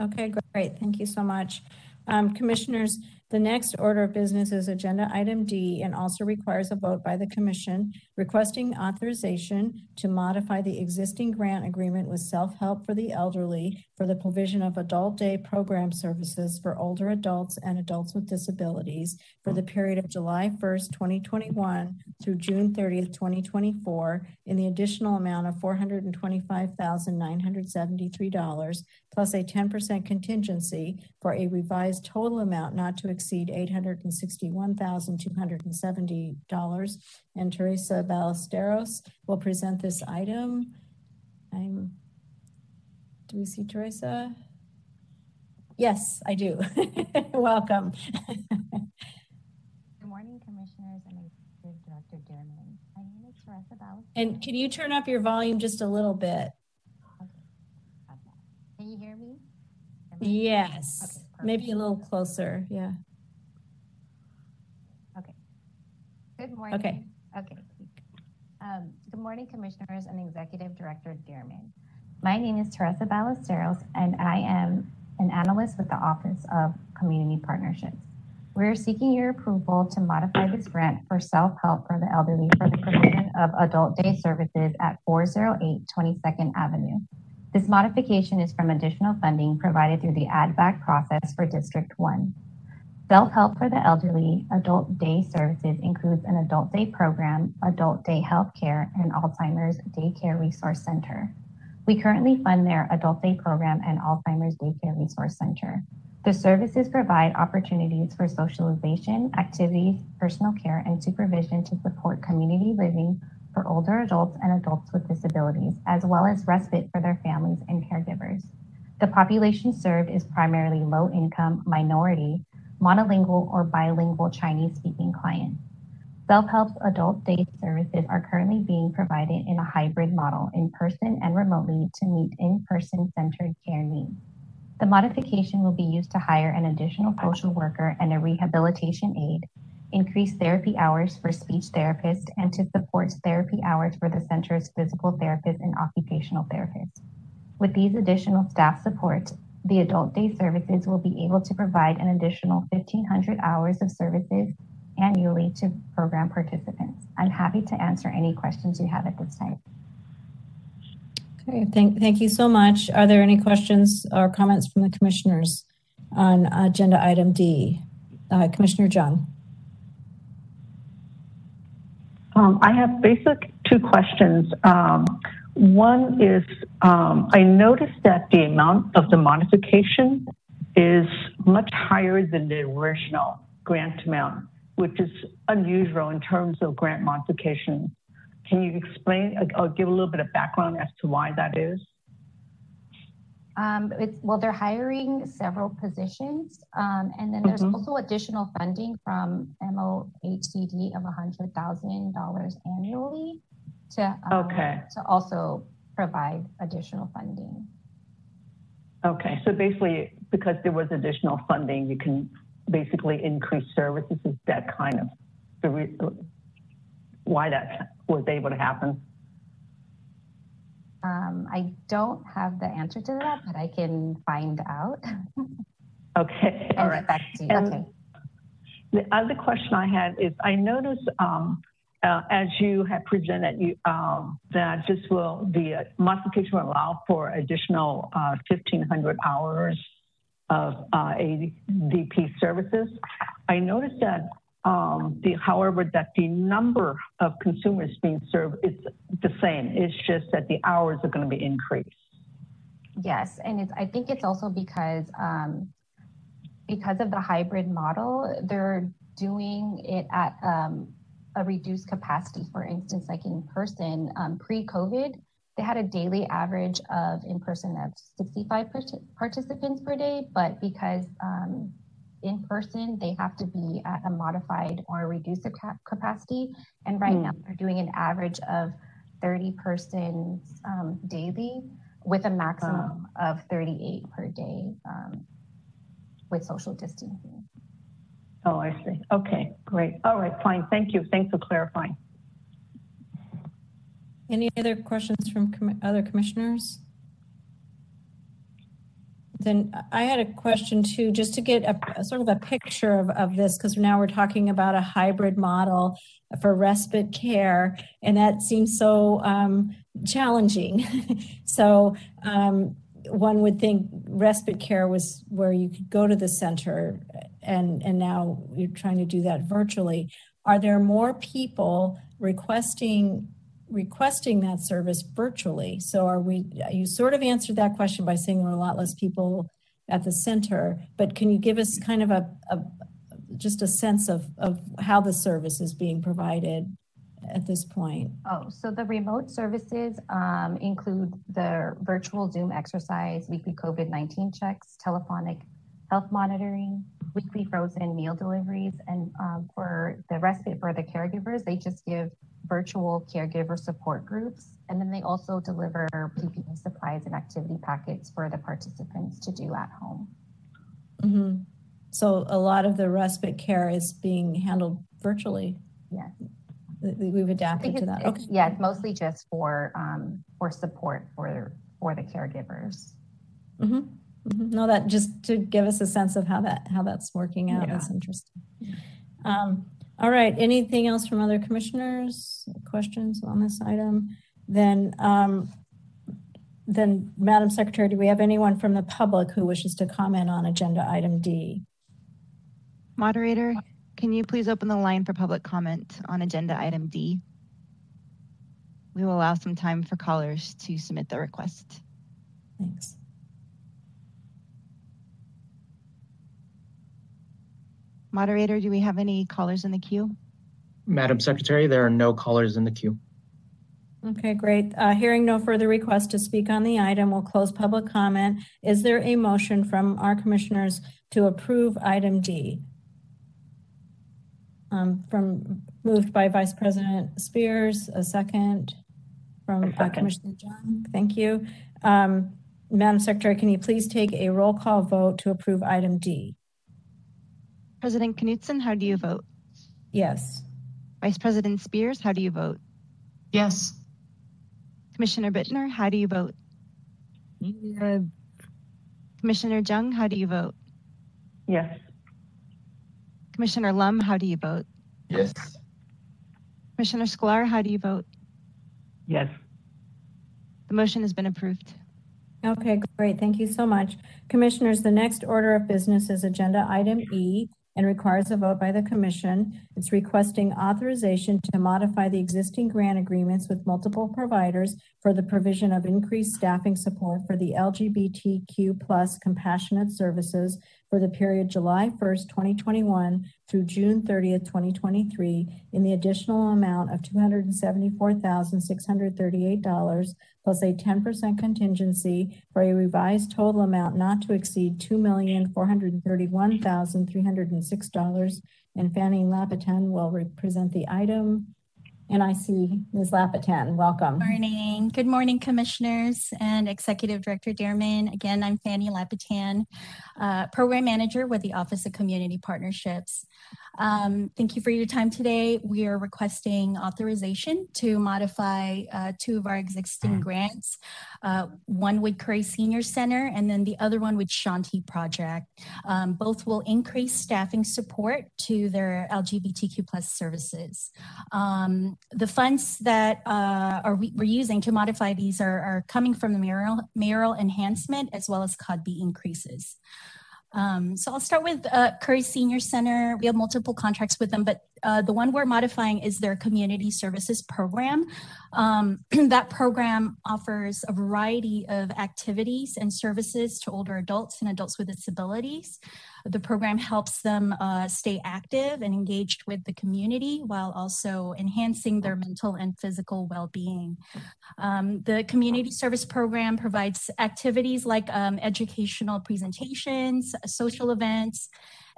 Okay, great. Thank you so much. Commissioners, the next order of business is agenda item D and also requires a vote by the Commission requesting authorization to modify the existing grant agreement with Self-Help for the Elderly for the provision of adult day program services for older adults and adults with disabilities for the period of July 1st, 2021 through June 30th, 2024 in the additional amount of $425,973 plus a 10% contingency for a revised total amount not to exceed $861,270. And Teresa Ballesteros will present this item. Do we see Teresa? Yes, I do. Welcome. Good morning, Commissioners and Executive Director Dearman. My name is Teresa Ballesteros. And can you turn up your volume just a little bit? Okay. Can you hear me? Yes. Okay. Maybe a little closer, yeah. Okay. Good morning. Okay. Okay. Good morning, Commissioners and Executive Director Dearman. My name is Teresa Ballesteros, and I am an analyst with the Office of Community Partnerships. We're seeking your approval to modify this grant for Self-Help for the Elderly for the provision of adult day services at 408 22nd Avenue. This modification is from additional funding provided through the add-back process for District 1. Self-Help for the Elderly adult day services includes an adult day program, adult day health care, and Alzheimer's Daycare Resource Center. We currently fund their adult day program and Alzheimer's Daycare Resource Center. The services provide opportunities for socialization, activities, personal care, and supervision to support community living for older adults and adults with disabilities, as well as respite for their families and caregivers. The population served is primarily low-income, minority, monolingual, or bilingual Chinese-speaking clients. Self-Help's adult day services are currently being provided in a hybrid model, in person and remotely, to meet in-person centered care needs. The modification will be used to hire an additional social worker and a rehabilitation aide, increase therapy hours for speech therapists, and to support therapy hours for the center's physical therapists and occupational therapists. With these additional staff support, the adult day services will be able to provide an additional 1,500 hours of services annually to program participants. I'm happy to answer any questions you have at this time. Okay, thank you so much. Are there any questions or comments from the commissioners on agenda item D? Commissioner Jung. I have basic two questions. One is, I noticed that the amount of the modification is much higher than the original grant amount, which is unusual in terms of grant modification. Can you explain or give a little bit of background as to why that is? Well, they're hiring several positions, and then there's also additional funding from MOHCD of $100,000 annually to also provide additional funding. Okay, so basically, because there was additional funding, you can basically increase services. Is that kind of the why that was able to happen? I don't have the answer to that, but I can find out. Okay. All right. Back to you. Okay. The other question I had is, I noticed as you had presented, that this will, the modification will allow for additional 1,500 hours of ADP services. I noticed that, however, the number of consumers being served is the same. It's just that the hours are going to be increased. Yes, and I think it's also because of the hybrid model, they're doing it at a reduced capacity. For instance, like in person, pre-COVID, They had a daily average of in-person of 65 participants per day, but because in person, they have to be at a modified or reduced capacity. And right now they're doing an average of 30 persons daily with a maximum of 38 per day with social distancing. Oh, I see. Okay, great. All right, fine. Thank you. Thanks for clarifying. Any other questions from other commissioners? Then I had a question too, just to get a sort of a picture of this, because now we're talking about a hybrid model for respite care, and that seems so challenging. So one would think respite care was where you could go to the center, and now you're trying to do that virtually. Are there more people requesting that service virtually? So are we, you sort of answered that question by saying there are a lot less people at the center, but can you give us kind of just a sense of how the service is being provided at this point? Oh, so the remote services include the virtual Zoom exercise, weekly COVID-19 checks, telephonic health monitoring, weekly frozen meal deliveries, and for the respite for the caregivers, they just give virtual caregiver support groups. And then they also deliver PPE supplies and activity packets for the participants to do at home. Mm-hmm. So a lot of the respite care is being handled virtually. Yes. We've adapted to that. Okay. Yeah, it's mostly just for support for the caregivers. Mm-hmm. Mm-hmm. No, that just to give us a sense of how that's working out. Yeah. That's interesting. All right. Anything else from other commissioners? Questions on this item? Then, Madam Secretary, do we have anyone from the public who wishes to comment on agenda item D? Moderator, can you please open the line for public comment on agenda item D? We will allow some time for callers to submit their request. Thanks. Moderator, do we have any callers in the queue? Madam Secretary, there are no callers in the queue. Okay, great. Hearing no further requests to speak on the item, we'll close public comment. Is there a motion from our commissioners to approve item D? Moved by Vice President Spears, a second from Commissioner Jung. Thank you. Madam Secretary, can you please take a roll call vote to approve item D? President Knudsen, how do you vote? Yes. Vice President Spears, how do you vote? Yes. Commissioner Bittner, how do you vote? Yes. Commissioner Jung, how do you vote? Yes. Commissioner Lum, how do you vote? Yes. Commissioner Sclar, how do you vote? Yes. The motion has been approved. Okay, great. Thank you so much. Commissioners, the next order of business is agenda item E, and requires a vote by the commission. It's requesting authorization to modify the existing grant agreements with multiple providers for the provision of increased staffing support for the LGBTQ+ compassionate services for the period July 1st, 2021 through June 30th, 2023 in the additional amount of $274,638 plus a 10% contingency for a revised total amount not to exceed $2,431,306. And Fanny Lapitan will present the item. And I see Ms. Lapitan, welcome. Morning. Good morning, Commissioners and Executive Director Dearman. Again, I'm Fanny Lapitan, Program Manager with the Office of Community Partnerships. Thank you for your time today. We are requesting authorization to modify two of our existing grants, one with Curry Senior Center and then the other one with Shanti Project. Both will increase staffing support to their LGBTQ+ services. The funds that we're using to modify these are coming from the mayoral enhancement as well as CODB increases. So I'll start with Curry Senior Center. We have multiple contracts with them, but The one we're modifying is their community services program. That program offers a variety of activities and services to older adults and adults with disabilities. The program helps them stay active and engaged with the community while also enhancing their mental and physical well-being. The community service program provides activities like educational presentations, social events,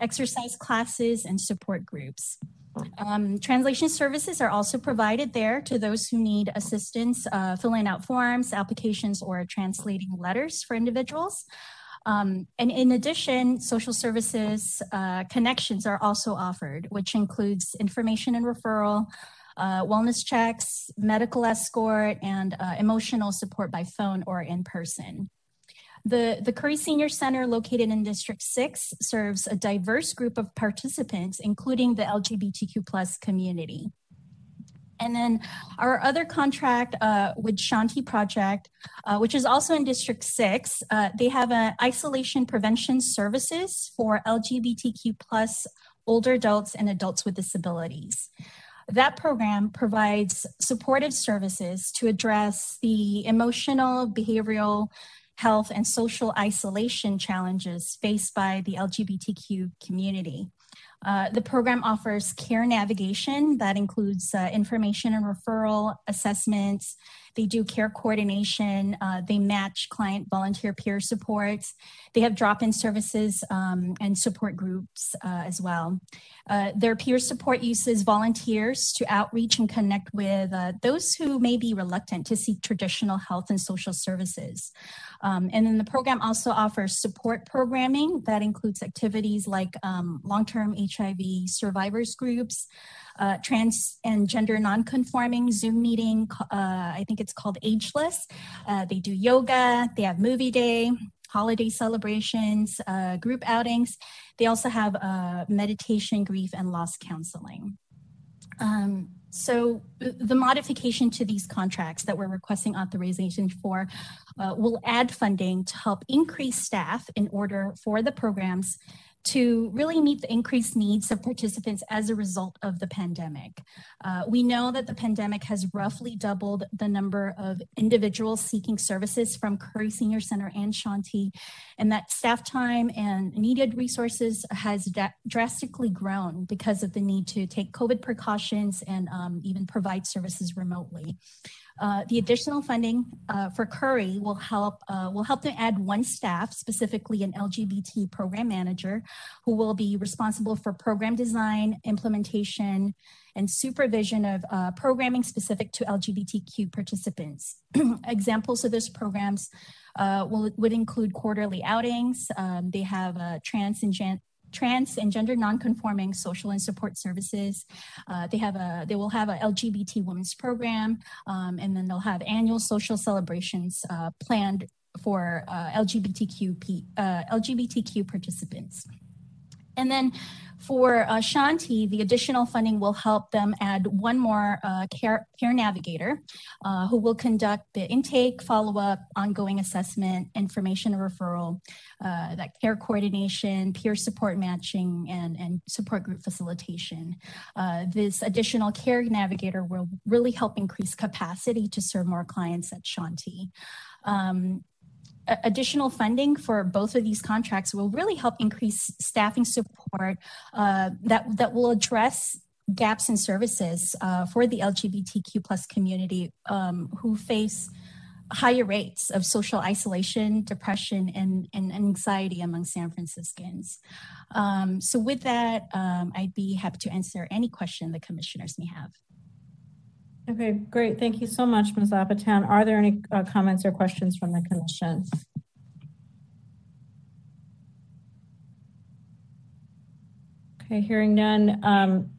exercise classes, and support groups. Translation services are also provided there to those who need assistance filling out forms, applications, or translating letters for individuals. And in addition, social services connections are also offered, which includes information and referral, wellness checks, medical escort, and emotional support by phone or in person. The Curry Senior Center, located in District 6, serves a diverse group of participants, including the LGBTQ+ community. And then our other contract with Shanti Project, which is also in District 6, they have an isolation prevention services for LGBTQ+ older adults and adults with disabilities. That program provides supportive services to address the emotional, behavioral, health, and social isolation challenges faced by the LGBTQ community. The program offers care navigation that includes information and referral assessments. They do care coordination. They match client volunteer peer supports. They have drop-in services and support groups as well. Their peer support uses volunteers to outreach and connect with those who may be reluctant to seek traditional health and social services. And then the program also offers support programming that includes activities like long-term HIV survivors groups, trans and gender non-conforming Zoom meeting, I think it's called Ageless. They do yoga, they have movie day, holiday celebrations, group outings. They also have meditation, grief, and loss counseling. So the modification to these contracts that we're requesting authorization for will add funding to help increase staff in order for the programs to really meet the increased needs of participants as a result of the pandemic. We know that the pandemic has roughly doubled the number of individuals seeking services from Curry Senior Center and Shanti, and that staff time and needed resources has drastically grown because of the need to take COVID precautions and even provide services remotely. The additional funding for Curry will help to add one staff, specifically an LGBT program manager, who will be responsible for program design, implementation, and supervision of programming specific to LGBTQ participants. Examples of those programs would include quarterly outings. They have trans and gender non-conforming social and support services. They will have a LGBT women's program, and then they'll have annual social celebrations planned for LGBTQ participants. And then for Shanti, the additional funding will help them add one more care navigator who will conduct the intake, follow-up, ongoing assessment, information referral, that care coordination, peer support matching, and support group facilitation. This additional care navigator will really help increase capacity to serve more clients at Shanti. Additional funding for both of these contracts will really help increase staffing support that will address gaps in services for the LGBTQ+ community who face higher rates of social isolation, depression, and anxiety among San Franciscans. So with that, I'd be happy to answer any question the commissioners may have. Okay, great. Thank you so much, Ms. Lapitan. Are there any comments or questions from the commission? Okay, hearing none.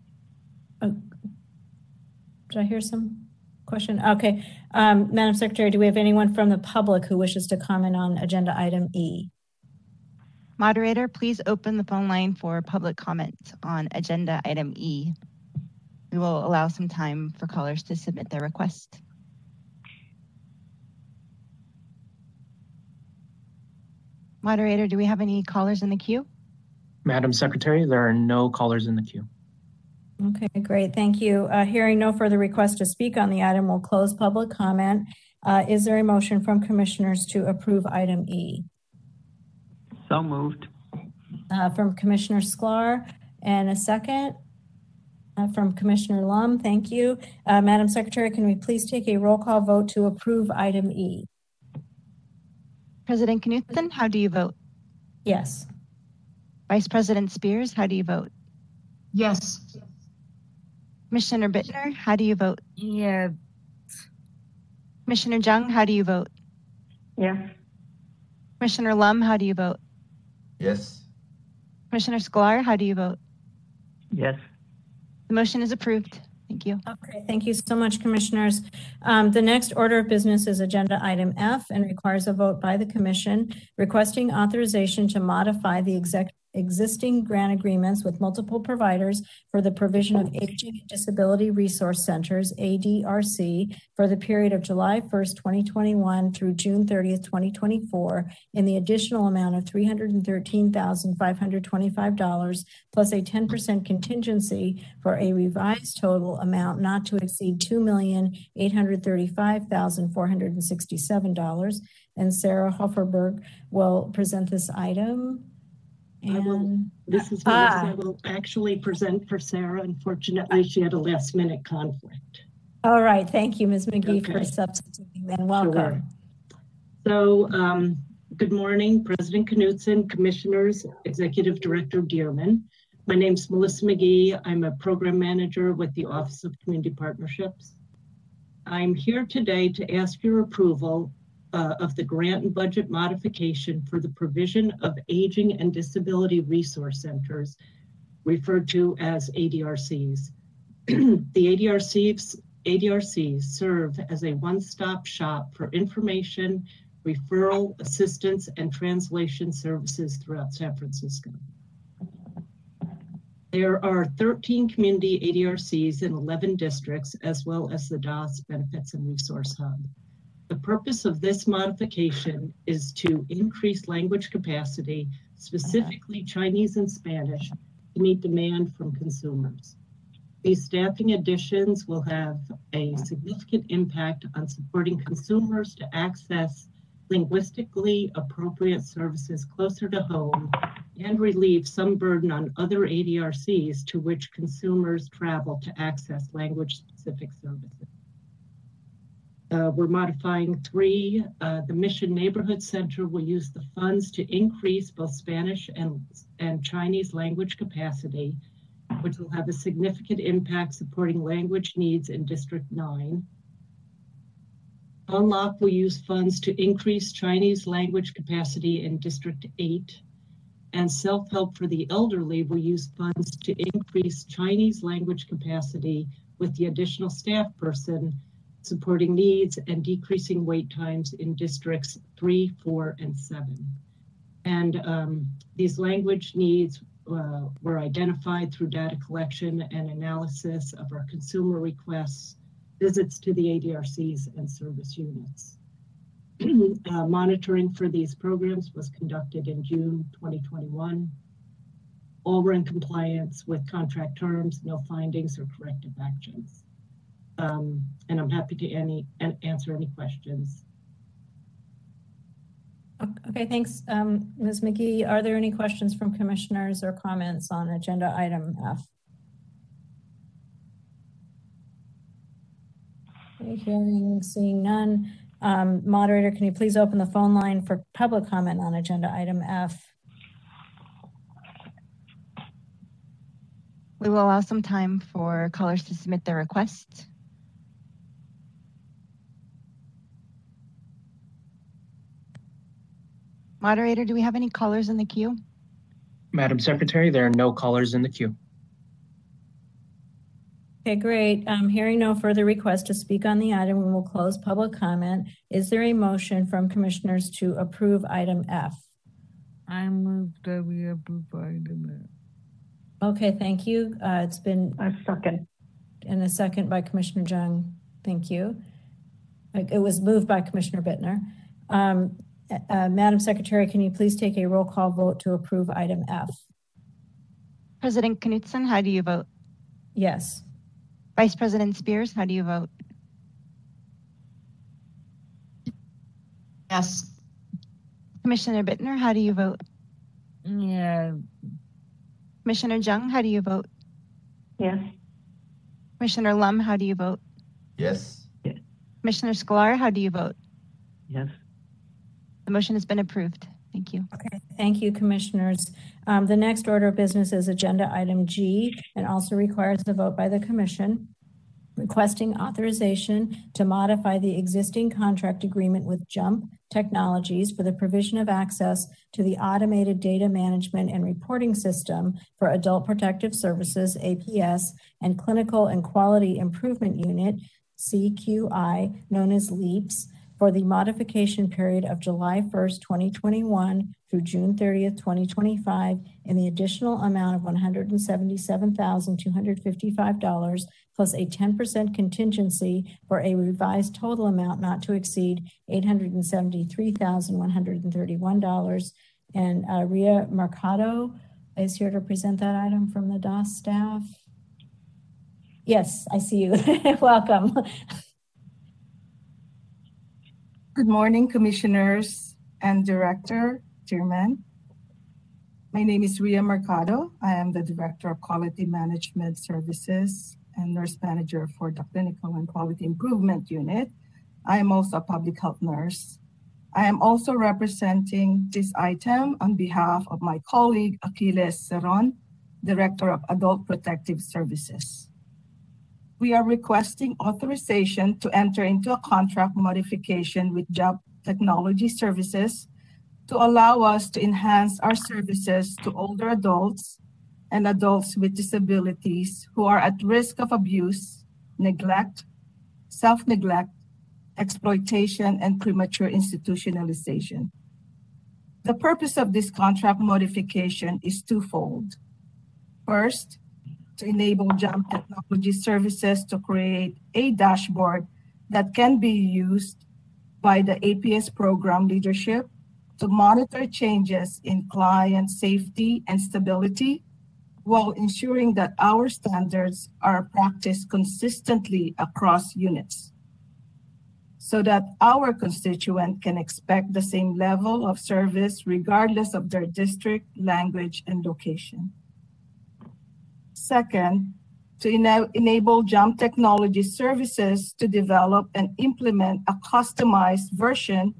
Did I hear some question? Okay, Madam Secretary, do we have anyone from the public who wishes to comment on agenda item E? Moderator, please open the phone line for public comment on agenda item E. We will allow some time for callers to submit their request. Moderator, do we have any callers in the queue? Madam Secretary, there are no callers in the queue. Okay, great. Thank you. Hearing no further requests to speak on the item, we'll close public comment. Is there a motion from commissioners to approve item E? So moved. From Commissioner Sclar, and a second from Commissioner Lum. Thank you. Madam Secretary, can we please take a roll call vote to approve item E? President Knudsen, how do you vote? Yes. Vice President Spears, how do you vote? Yes. Commissioner Bittner, how do you vote? Yeah. Commissioner Jung, how do you vote? Yes. Yeah. Commissioner Lum, how do you vote? Yes. Commissioner Sclar, how do you vote? Yes. The motion is approved. Thank you. Okay, thank you so much, commissioners. The next order of business is agenda item F and requires a vote by the commission requesting authorization to modify the existing grant agreements with multiple providers for the provision of Aging and Disability Resource Centers, ADRC, for the period of July 1st, 2021 through June 30th, 2024, in the additional amount of $313,525 plus a 10% contingency for a revised total amount not to exceed $2,835,467. And Sarah Hofferberg will present this item. I will, this is Melissa. I will actually present for Sarah. Unfortunately, she had a last minute conflict. All right. Thank you, Ms. McGee, for substituting and welcome. Sure. So good morning, President Knudsen, Commissioners, Executive Director Dearman. My name's Melissa McGee. I'm a program manager with the Office of Community Partnerships. I'm here today to ask your approval of the grant and budget modification for the provision of Aging and Disability Resource Centers, referred to as ADRCs. The ADRCs serve as a one-stop shop for information, referral, assistance, and translation services throughout San Francisco. There are 13 community ADRCs in 11 districts, as well as the DAS Benefits and Resource Hub. The purpose of this modification is to increase language capacity, specifically Chinese and Spanish, to meet demand from consumers. These staffing additions will have a significant impact on supporting consumers to access linguistically appropriate services closer to home and relieve some burden on other ADRCs to which consumers travel to access language-specific services. We're modifying three. The Mission Neighborhood Center will use the funds to increase both Spanish and Chinese language capacity, which will have a significant impact supporting language needs in District 9. Unlock will use funds to increase Chinese language capacity in District 8. And Self-Help for the Elderly will use funds to increase Chinese language capacity with the additional staff person supporting needs and decreasing wait times in districts 3, 4, and 7. And these language needs were identified through data collection and analysis of our consumer requests, visits to the ADRCs and service units. Monitoring for these programs was conducted in June 2021. All were in compliance with contract terms, no findings or corrective actions. And I'm happy to answer any questions. Okay, thanks, Ms. McGee. Are there any questions from commissioners or comments on agenda item F? Okay, hearing, seeing none. Moderator, can you please open the phone line for public comment on agenda item F? We will allow some time for callers to submit their requests. Moderator, do we have any callers in the queue? Madam Secretary, there are no callers in the queue. Okay, great. Hearing no further requests to speak on the item, we will close public comment. Is there a motion from commissioners to approve item F? I move that we approve item F. Okay, thank you. It's been a second. And a second by Commissioner Jung. Thank you. It was moved by Commissioner Bittner. Madam Secretary, can you please take a roll call vote to approve item F? President Knudsen, how do you vote? Yes. Vice President Spears, how do you vote? Yes. Commissioner Bittner, how do you vote? Yeah. Commissioner Jung, how do you vote? Yes. Commissioner Lum, how do you vote? Yes. Yes. Commissioner Sclar, how do you vote? Yes. The motion has been approved. Thank you. Okay, thank you, commissioners. The next order of business is agenda item G and also requires the vote by the commission requesting authorization to modify the existing contract agreement with Jump Technologies for the provision of access to the automated data management and reporting system for Adult Protective Services, APS, and Clinical and Quality Improvement Unit, CQI, known as LEAPS, for the modification period of July 1st, 2021 through June 30th, 2025, in the additional amount of $177,255 plus a 10% contingency for a revised total amount not to exceed $873,131. And Ria Mercado is here to present that item from the DOS staff. Yes, I see you. Welcome. Good morning, commissioners and Director Dearman. My name is Ria Mercado. I am the Director of Quality Management Services and Nurse Manager for the Clinical and Quality Improvement Unit. I am also a public health nurse. I am also representing this item on behalf of my colleague, Achilles Ceron, Director of Adult Protective Services. We are requesting authorization to enter into a contract modification with Job Technology Services to allow us to enhance our services to older adults and adults with disabilities who are at risk of abuse, neglect, self-neglect, exploitation, and premature institutionalization. The purpose of this contract modification is twofold. First, to enable Jump Technology Services to create a dashboard that can be used by the APS program leadership to monitor changes in client safety and stability while ensuring that our standards are practiced consistently across units so that our constituent can expect the same level of service regardless of their district, language, and location. Second, to enable Jump Technology Services to develop and implement a customized version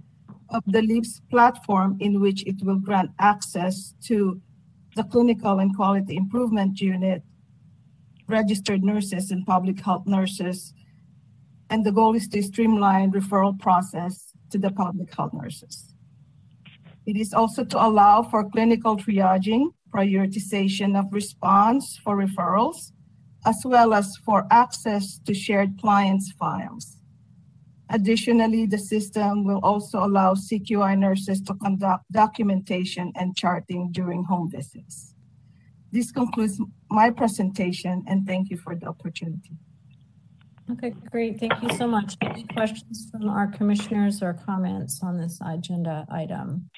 of the LEAPS platform in which it will grant access to the Clinical and Quality Improvement Unit, registered nurses and public health nurses, and the goal is to streamline referral process to the public health nurses. It is also to allow for clinical triaging, prioritization of response for referrals, as well as for access to shared clients' files. Additionally, the system will also allow CQI nurses to conduct documentation and charting during home visits. This concludes my presentation, and thank you for the opportunity. Okay, great. Thank you so much. Any questions from our commissioners or comments on this agenda item?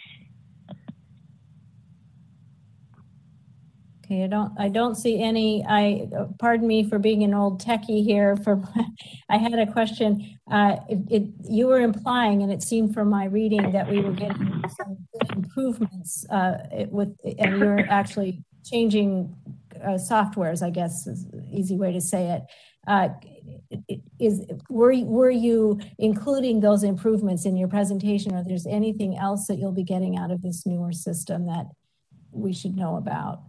I don't see any. Pardon me for being an old techie here. I had a question. You were implying, and it seemed from my reading, that we were getting some good improvements and you're actually changing softwares, I guess is an easy way to say it. Were you including those improvements in your presentation, or there's anything else that you'll be getting out of this newer system that we should know about?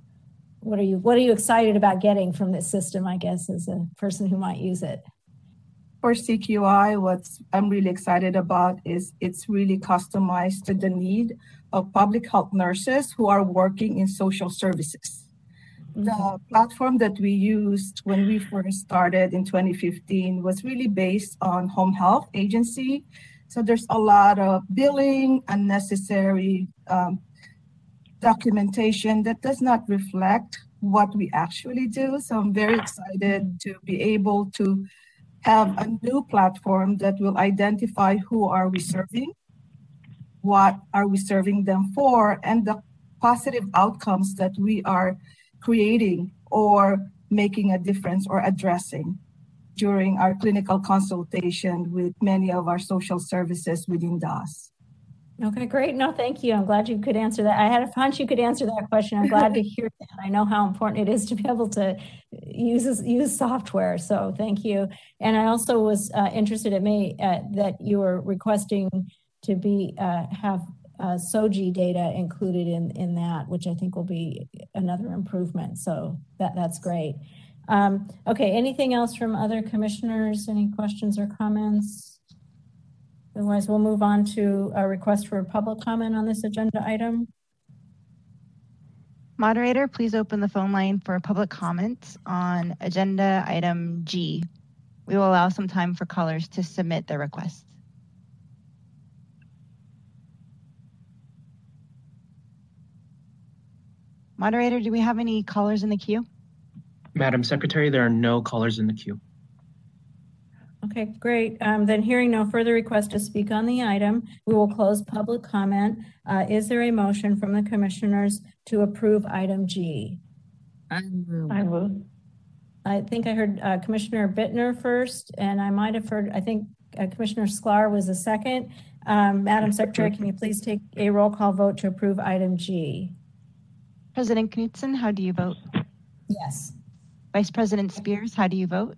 What are you excited about getting from this system, I guess, as a person who might use it? For CQI, what I'm really excited about is it's really customized to the need of public health nurses who are working in social services. Mm-hmm. The platform that we used when we first started in 2015 was really based on home health agency. So there's a lot of billing, unnecessary documentation that does not reflect what we actually do. So I'm very excited to be able to have a new platform that will identify who are we serving, what are we serving them for, and the positive outcomes that we are creating or making a difference or addressing during our clinical consultation with many of our social services within DAS. Okay, great. No, thank you. I'm glad you could answer that. I had a hunch you could answer that question. I'm glad to hear that. I know how important it is to be able to use software. So thank you. And I also was interested in that you were requesting to be have SOGI data included in that, which I think will be another improvement. So that's great. Okay, anything else from other commissioners? Any questions or comments? Otherwise, we'll move on to a request for public comment on this agenda item. Moderator, please open the phone line for public comment on agenda item G. We will allow some time for callers to submit their requests. Moderator, do we have any callers in the queue? Madam Secretary, there are no callers in the queue. Okay, great. Then hearing no further requests to speak on the item, we will close public comment. Is there a motion from the commissioners to approve item G? I move. I think I heard Commissioner Bittner first, and I might have heard, I think Commissioner Sclar was the second. Madam Secretary, can you please take a roll call vote to approve item G? President Knudsen, how do you vote? Yes. Vice President Spears, how do you vote?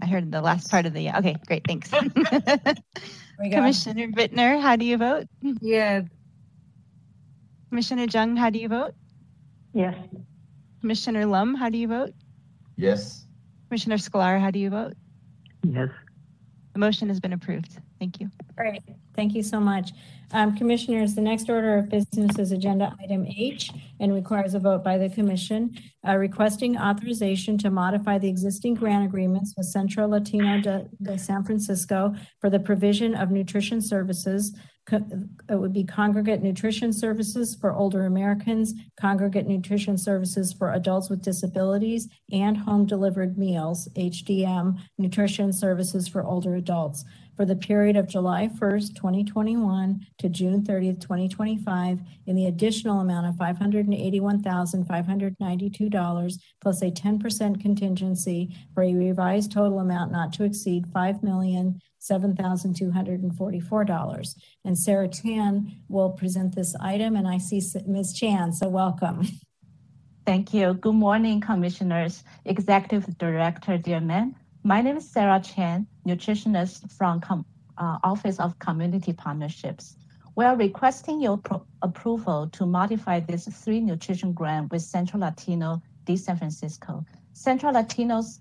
I heard the last part of the, okay, great, thanks. Commissioner Bittner, how do you vote? Yes. Commissioner Jung, how do you vote? Yes. Commissioner Lum, how do you vote? Yes. Commissioner Sklar, how do you vote? Yes. The motion has been approved. Thank you. Great. Thank you so much. Commissioners, the next order of business is agenda item H and requires a vote by the commission requesting authorization to modify the existing grant agreements with Centro Latino de San Francisco for the provision of nutrition services. It would be congregate nutrition services for older Americans, congregate nutrition services for adults with disabilities, and home-delivered meals, HDM, nutrition services for older adults, for the period of July 1st, 2021 to June 30th, 2025, in the additional amount of $581,592 plus a 10% contingency for a revised total amount not to exceed $5,007,244. And Sarah Chan will present this item, and I see Ms. Chan, so welcome. Thank you. Good morning, Commissioners. Executive Director Dearman. My name is Sarah Chan, nutritionist from Office of Community Partnerships. We are requesting your approval to modify these three nutrition grants with Centro Latino de San Francisco. Centro Latinos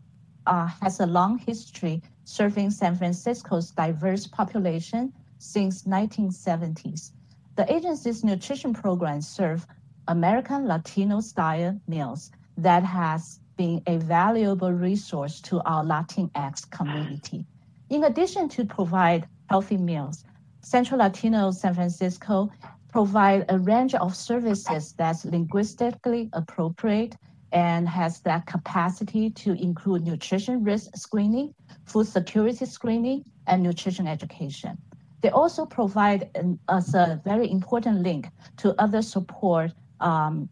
has a long history serving San Francisco's diverse population since 1970s. The agency's nutrition programs serve American Latino-style meals that has been a valuable resource to our Latinx community. In addition to provide healthy meals, Centro Latino San Francisco provide a range of services that's linguistically appropriate and has that capacity to include nutrition risk screening, food security screening, and nutrition education. They also provide us a very important link to other support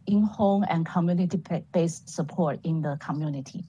in-home and community-based support in the community.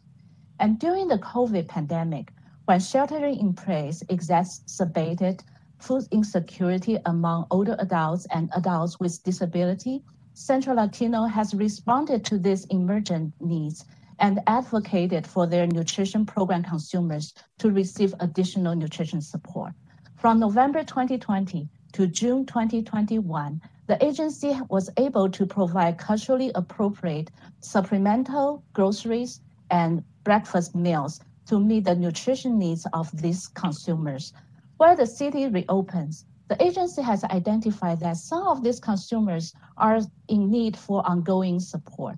And during the COVID pandemic, when sheltering in place exacerbated food insecurity among older adults and adults with disability, Centro Latino has responded to these emergent needs and advocated for their nutrition program consumers to receive additional nutrition support. From November 2020 to June 2021, the agency was able to provide culturally appropriate supplemental groceries and breakfast meals to meet the nutrition needs of these consumers. While the city reopens, the agency has identified that some of these consumers are in need for ongoing support.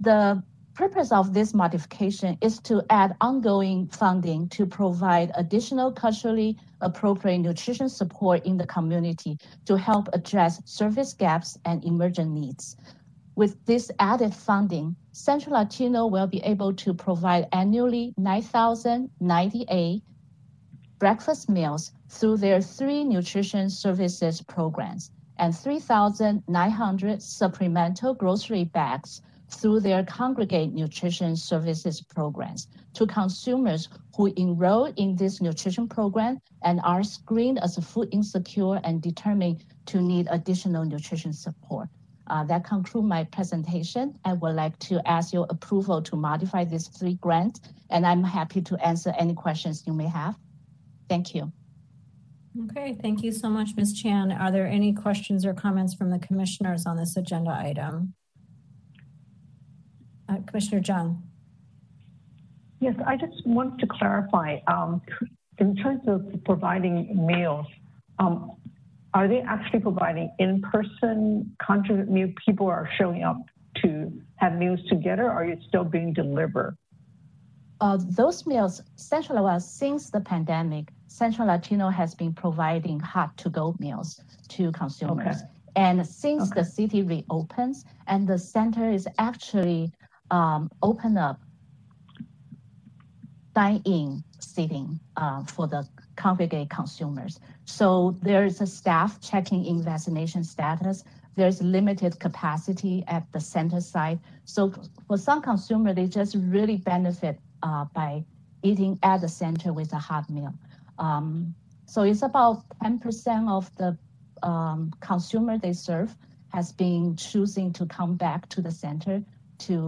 The purpose of this modification is to add ongoing funding to provide additional culturally appropriate nutrition support in the community to help address service gaps and emergent needs. With this added funding, Centro Latino will be able to provide annually 9,098 breakfast meals through their 3 nutrition services programs and 3,900 supplemental grocery bags through their congregate nutrition services programs to consumers who enroll in this nutrition program and are screened as food insecure and determined to need additional nutrition support. That concludes my presentation. I would like to ask your approval to modify these 3 grants, and I'm happy to answer any questions you may have. Thank you. Okay, thank you so much, Ms. Chan. Are there any questions or comments from the commissioners on this agenda item? Commissioner Jung. Yes, I just want to clarify, in terms of providing meals, are they actually providing in-person contributed meal? People are showing up to have meals together, or are you still being delivered? Those meals, since the pandemic, Central Latino has been providing hot to-go meals to consumers. Okay. And since the city reopens and the center is actually open up dine-in seating for the congregate consumers. So there is a staff checking in vaccination status. There's limited capacity at the center side. So for some consumer, they just really benefit by eating at the center with a hot meal. So it's about 10% of the consumer they serve has been choosing to come back to the center to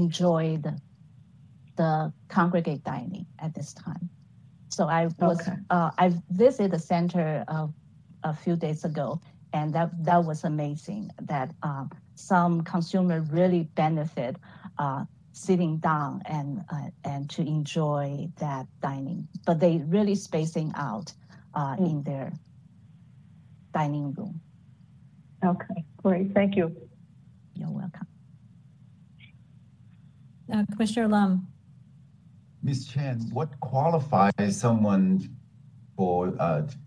enjoy the congregate dining at this time. So I was I visited the center a few days ago, and that was amazing. That some consumer really benefit sitting down and to enjoy that dining, but they really spacing out in their dining room. Okay, great. Thank you. You're welcome. Commissioner Lum. Ms. Chan, what qualifies someone for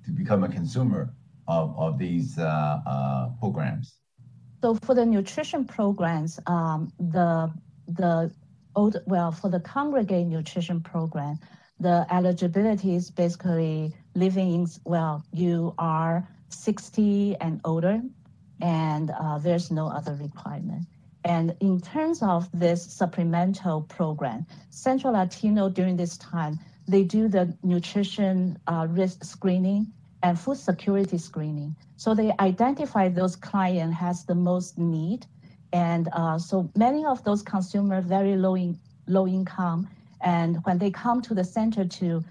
to become a consumer of these programs? So for the nutrition programs, for the congregate nutrition program, the eligibility is basically living in, you are 60 and older, and there's no other requirement. And in terms of this supplemental program, Central Latino during this time, they do the nutrition risk screening and food security screening. So they identify those clients has the most need. And so many of those consumers, very low income. And when they come to the center to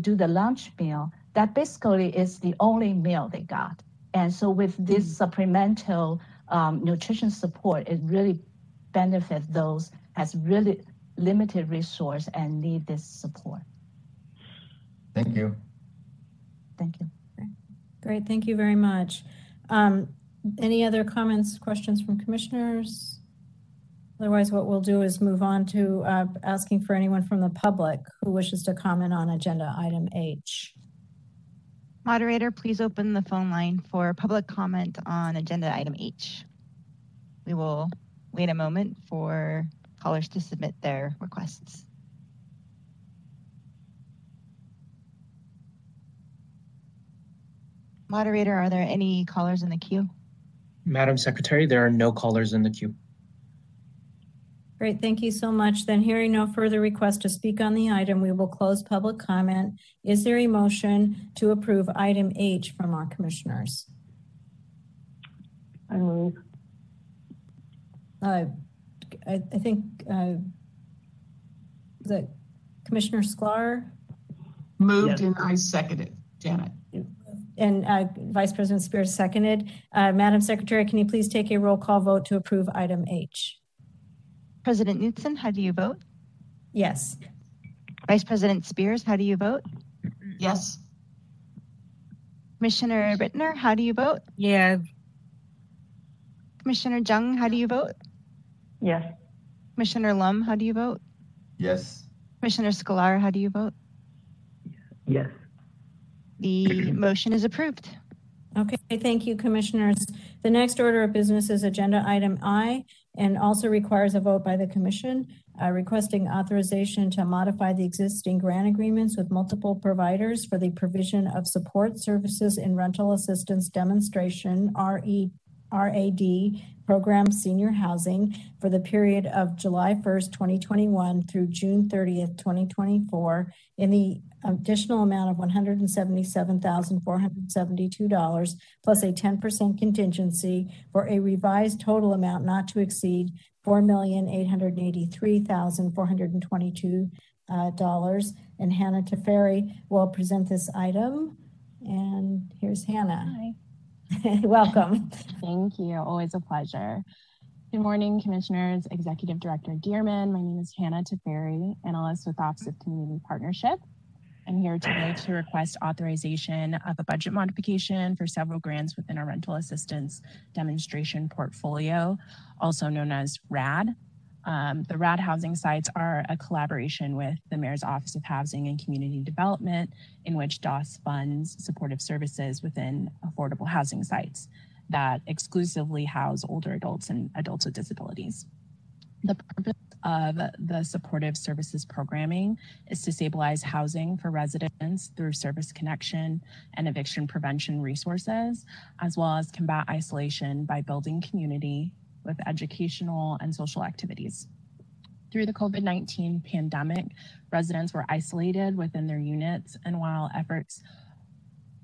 do the lunch meal, that basically is the only meal they got. And so with this supplemental nutrition support, it really benefits those has really limited resource and need this support. Thank you. Thank you. Great, thank you very much. Any other comments, questions from commissioners? Otherwise, what we'll do is move on to asking for anyone from the public who wishes to comment on agenda item H. Moderator, please open the phone line for public comment on agenda item H. We will wait a moment for callers to submit their requests. Moderator, are there any callers in the queue? Madam Secretary, there are no callers in the queue. Great, thank you so much. Then hearing no further requests to speak on the item, we will close public comment. Is there a motion to approve item H from our commissioners? I move. I think that Commissioner Sclar? Moved, yes. And I seconded, Janet. And Vice President Spears seconded. Madam Secretary, can you please take a roll call vote to approve item H? President Knudsen, how do you vote? Yes. Vice President Spears, how do you vote? Yes. Commissioner Bittner, how do you vote? Yes. Commissioner Jung, how do you vote? Yes. Commissioner Lum, how do you vote? Yes. Commissioner Sclar, how do you vote? Yes. The motion is approved. Okay, thank you, commissioners. The next order of business is agenda item I, and also requires a vote by the commission, requesting authorization to modify the existing grant agreements with multiple providers for the provision of support services in rental assistance demonstration, RAD program senior housing for the period of July 1st, 2021 through June 30th, 2024 in the additional amount of $177,472 plus a 10% contingency for a revised total amount not to exceed $4,883,422. And Hannah Teferi will present this item. And here's Hannah. Hi. Welcome. Thank you. Always a pleasure. Good morning, Commissioners, Executive Director Dearman. My name is Hannah Teferi, analyst with Office of Community Partnership. I'm here today to request authorization of a budget modification for several grants within our rental assistance demonstration portfolio, also known as RAD. The RAD housing sites are a collaboration with the Mayor's Office of Housing and Community Development, in which DOS funds supportive services within affordable housing sites that exclusively house older adults and adults with disabilities. The purpose of the supportive services programming is to stabilize housing for residents through service connection and eviction prevention resources, as well as combat isolation by building community with educational and social activities. Through the COVID-19 pandemic, residents were isolated within their units, and while efforts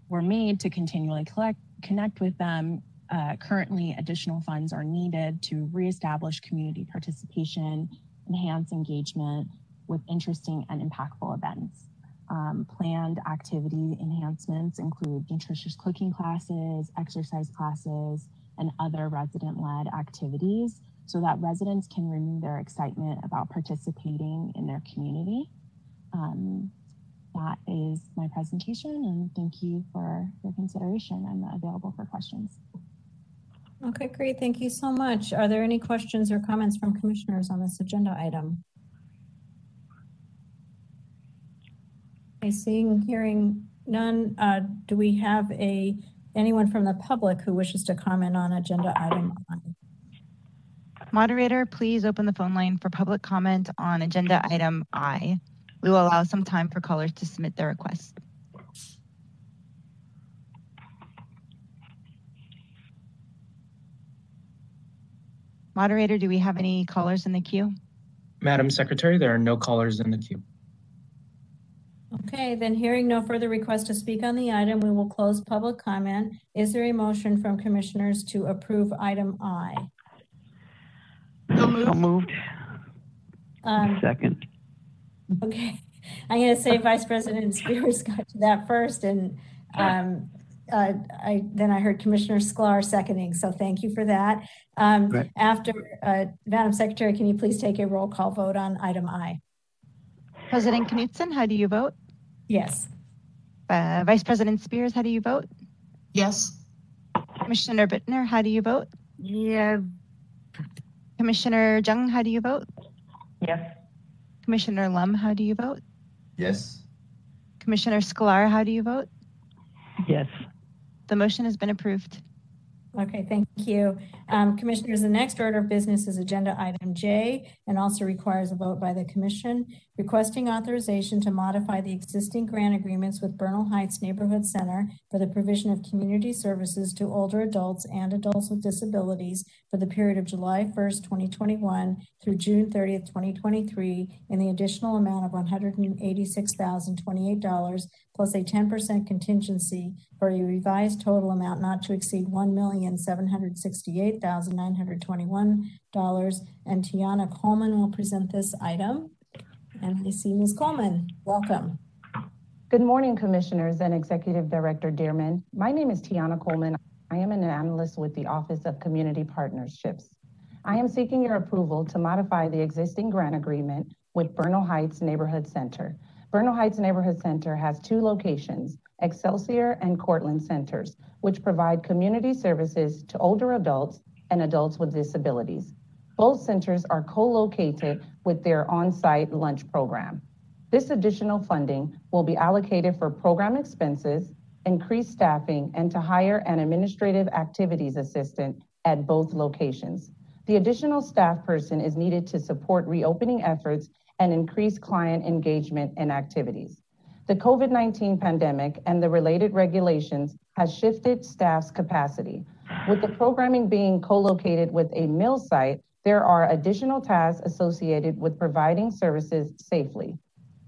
were made to continually connect with them, currently additional funds are needed to reestablish community participation, enhance engagement with interesting and impactful events. Planned activity enhancements include nutritious cooking classes, exercise classes, and other resident-led activities so that residents can renew their excitement about participating in their community. That is my presentation, and thank you for your consideration. I'm available for questions. Okay, great. Thank you so much. Are there any questions or comments from commissioners on this agenda item? Okay, seeing, hearing none, do we have anyone from the public who wishes to comment on agenda item 1? Moderator, please open the phone line for public comment on agenda item I. We will allow some time for callers to submit their requests. Moderator, do we have any callers in the queue? Madam Secretary, there are no callers in the queue. Okay, then hearing no further requests to speak on the item, we will close public comment. Is there a motion from commissioners to approve item I? So moved. Second. Okay, I'm going to say Vice President Spears got to that first, and then I heard Commissioner Sclar seconding, so thank you for that. Right. After, Madam Secretary, can you please take a roll call vote on item I? President Knudsen, how do you vote? Yes. Vice President Spears, how do you vote? Yes. Commissioner Bittner, how do you vote? Yeah. Commissioner Jung, how do you vote? Yes. Commissioner Lum, how do you vote? Yes. Commissioner Sclar, how do you vote? Yes. The motion has been approved. Okay, thank you. Commissioners, the next order of business is agenda item J, and also requires a vote by the commission, requesting authorization to modify the existing grant agreements with Bernal Heights Neighborhood Center for the provision of community services to older adults and adults with disabilities for the period of July 1st, 2021 through June 30th, 2023 in the additional amount of $186,028 plus a 10% contingency for a revised total amount not to exceed $1,768,921. And Tiana Coleman will present this item. And I see Ms. Coleman. Welcome. Good morning, Commissioners and Executive Director Dearman. My name is Tiana Coleman. I am an analyst with the Office of Community Partnerships. I am seeking your approval to modify the existing grant agreement with Bernal Heights Neighborhood Center. Bernal Heights Neighborhood Center has two locations, Excelsior and Cortland Centers, which provide community services to older adults and adults with disabilities. Both centers are co-located with their on-site lunch program. This additional funding will be allocated for program expenses, increased staffing, and to hire an administrative activities assistant at both locations. The additional staff person is needed to support reopening efforts and increase client engagement and activities. The COVID-19 pandemic and the related regulations has shifted staff's capacity. With the programming being co-located with a mill site, there are additional tasks associated with providing services safely.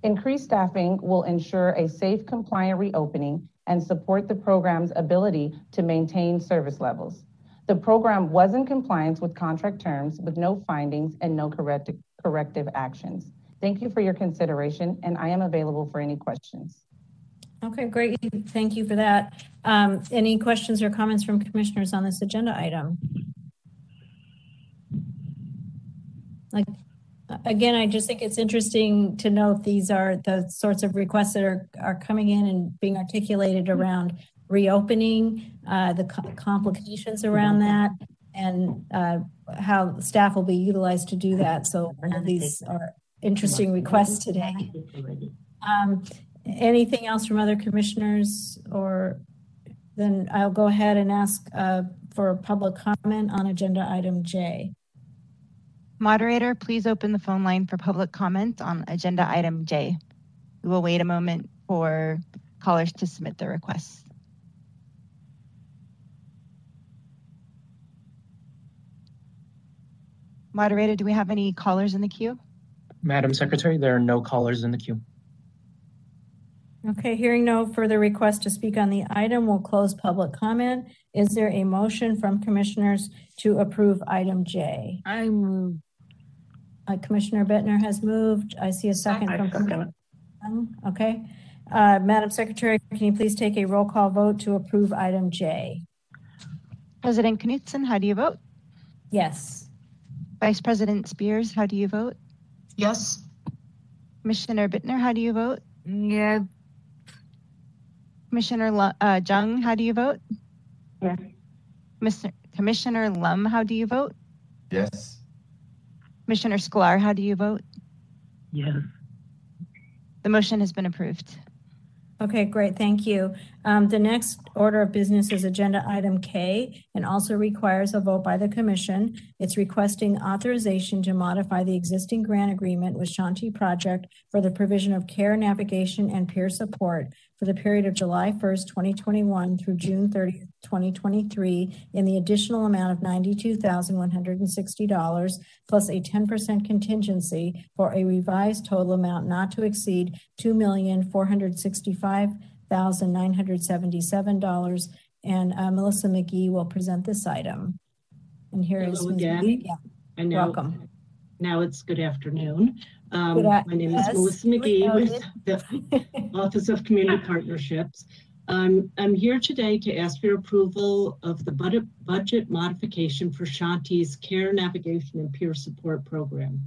Increased staffing will ensure a safe, compliant reopening and support the program's ability to maintain service levels. The program was in compliance with contract terms with no findings and no corrective actions. Thank you for your consideration, and I am available for any questions. Okay, great. Thank you for that. Any questions or comments from commissioners on this agenda item? Again, I just think it's interesting to note these are the sorts of requests that are coming in and being articulated around reopening, the complications around that, and how staff will be utilized to do that. So these are interesting requests today. Anything else from other commissioners? Or then I'll go ahead and ask for a public comment on agenda item J. Moderator, please open the phone line for public comment on agenda item J. We will wait a moment for callers to submit their requests. Moderator, do we have any callers in the queue? Madam Secretary, there are no callers in the queue. Okay, hearing no further requests to speak on the item, we'll close public comment. Is there a motion from commissioners to approve item J? I move. Commissioner Bittner has moved. I see a second. I second it. Okay. Madam Secretary, can you please take a roll call vote to approve item J? President Knudsen, how do you vote? Yes. Vice President Spears, how do you vote? Yes. Commissioner Bittner, how do you vote? Yes. Commissioner Jung, how do you vote? Yes. Commissioner Lum, how do you vote? Yes. Commissioner Sclar, how do you vote? Yes. The motion has been approved. Okay, great, thank you. The next order of business is agenda item K and also requires a vote by the commission. It's requesting authorization to modify the existing grant agreement with Shanti Project for the provision of care navigation and peer support for the period of July 1st, 2021 through June 30th, 2023 in the additional amount of $92,160 plus a 10% contingency for a revised total amount not to exceed $2,465,977. And Melissa McGee will present this item. And here is Ms. McGee. Yeah. And now, welcome. Now it's good afternoon. My name is Melissa McGee with the Office of Community Partnerships. I'm here today to ask for your approval of the budget modification for Shanti's Care Navigation and Peer Support Program.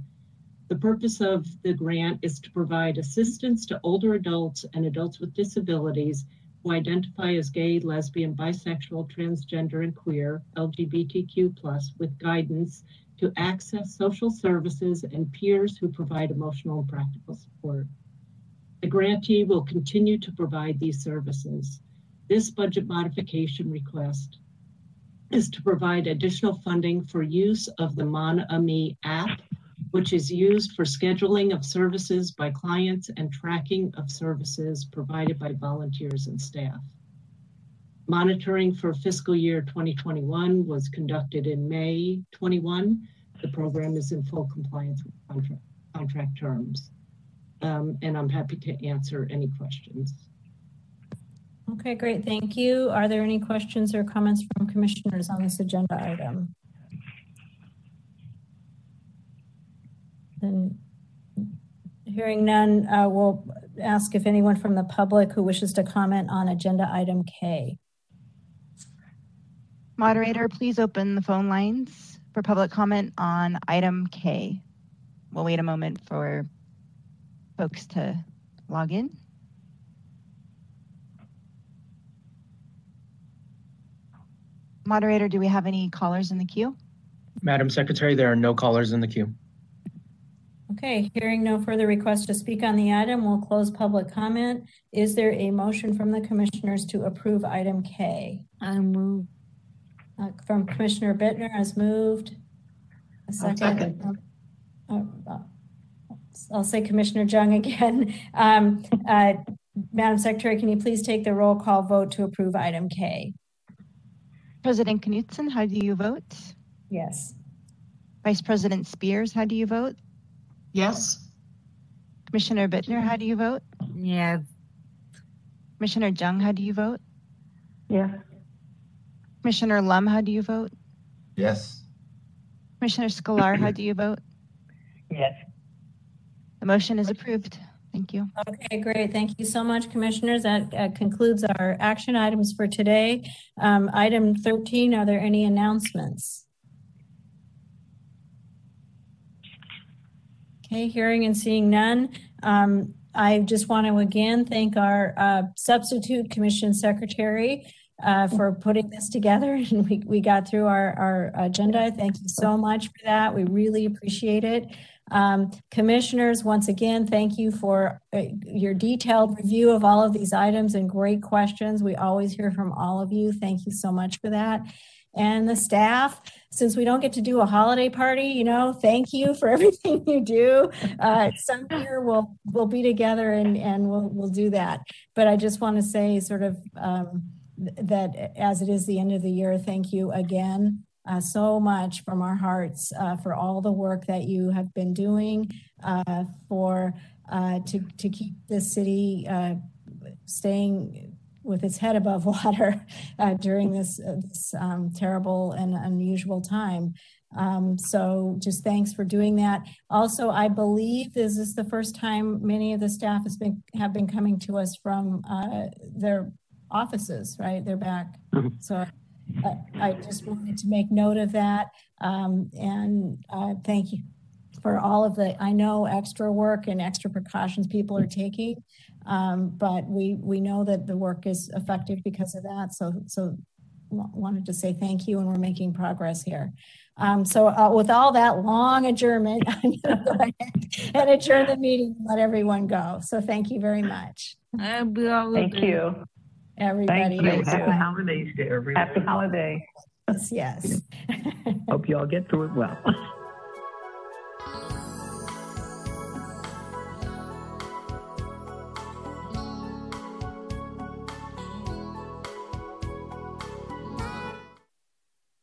The purpose of the grant is to provide assistance to older adults and adults with disabilities who identify as gay, lesbian, bisexual, transgender, and queer, LGBTQ+, with guidance to access social services and peers who provide emotional and practical support. The grantee will continue to provide these services. This budget modification request is to provide additional funding for use of the MonAmi app, which is used for scheduling of services by clients and tracking of services provided by volunteers and staff. Monitoring for fiscal year 2021 was conducted in May 21. The program is in full compliance with contract terms. And I'm happy to answer any questions. Okay, great, thank you. Are there any questions or comments from commissioners on this agenda item? Then, hearing none, we'll ask if anyone from the public who wishes to comment on agenda item K. Moderator, please open the phone lines for public comment on item K. We'll wait a moment for folks to log in. Moderator, do we have any callers in the queue? Madam Secretary, there are no callers in the queue. Okay, hearing no further requests to speak on the item, we'll close public comment. Is there a motion from the commissioners to approve item K? I move. From Commissioner Bittner has moved. A second. I'll say Commissioner Jung again. Madam Secretary, can you please take the roll call vote to approve item K? President Knudsen, how do you vote? Yes. Vice President Spears, how do you vote? Yes. Commissioner Bittner, how do you vote? Yes. Commissioner Jung, how do you vote? Yes. Commissioner Lum, how do you vote? Yes. Commissioner Sclar, how do you vote? Yes. The motion is approved. Thank you. Okay, great. Thank you so much, commissioners. That concludes our action items for today. Item 13, are there any announcements? Okay, hearing and seeing none. I just want to again thank our substitute commission secretary for putting this together, and we got through our agenda. Thank you so much for that. We really appreciate it. Commissioners, once again, thank you for your detailed review of all of these items and great questions. We always hear from all of you. Thank you so much for that. And the staff, since we don't get to do a holiday party, you know, thank you for everything you do. Some year we'll be together and we'll do that. But I just want to say sort of that as it is the end of the year, thank you again. So much from our hearts for all the work that you have been doing to keep this city staying with its head above water during this terrible and unusual time. So just thanks for doing that. Also, I believe this is the first time many of the staff have been coming to us from their offices, right? They're back. So. I just wanted to make note of that, and thank you for all of the, I know, extra work and extra precautions people are taking, but we know that the work is effective because of that, so wanted to say thank you, and we're making progress here. So with all that long adjournment, I'm going to go ahead and adjourn the meeting and let everyone go. So thank you very much. Thank you. Everybody. Thank you. Happy holidays to everyone. Happy holiday. Yes. Hope you all get through it well.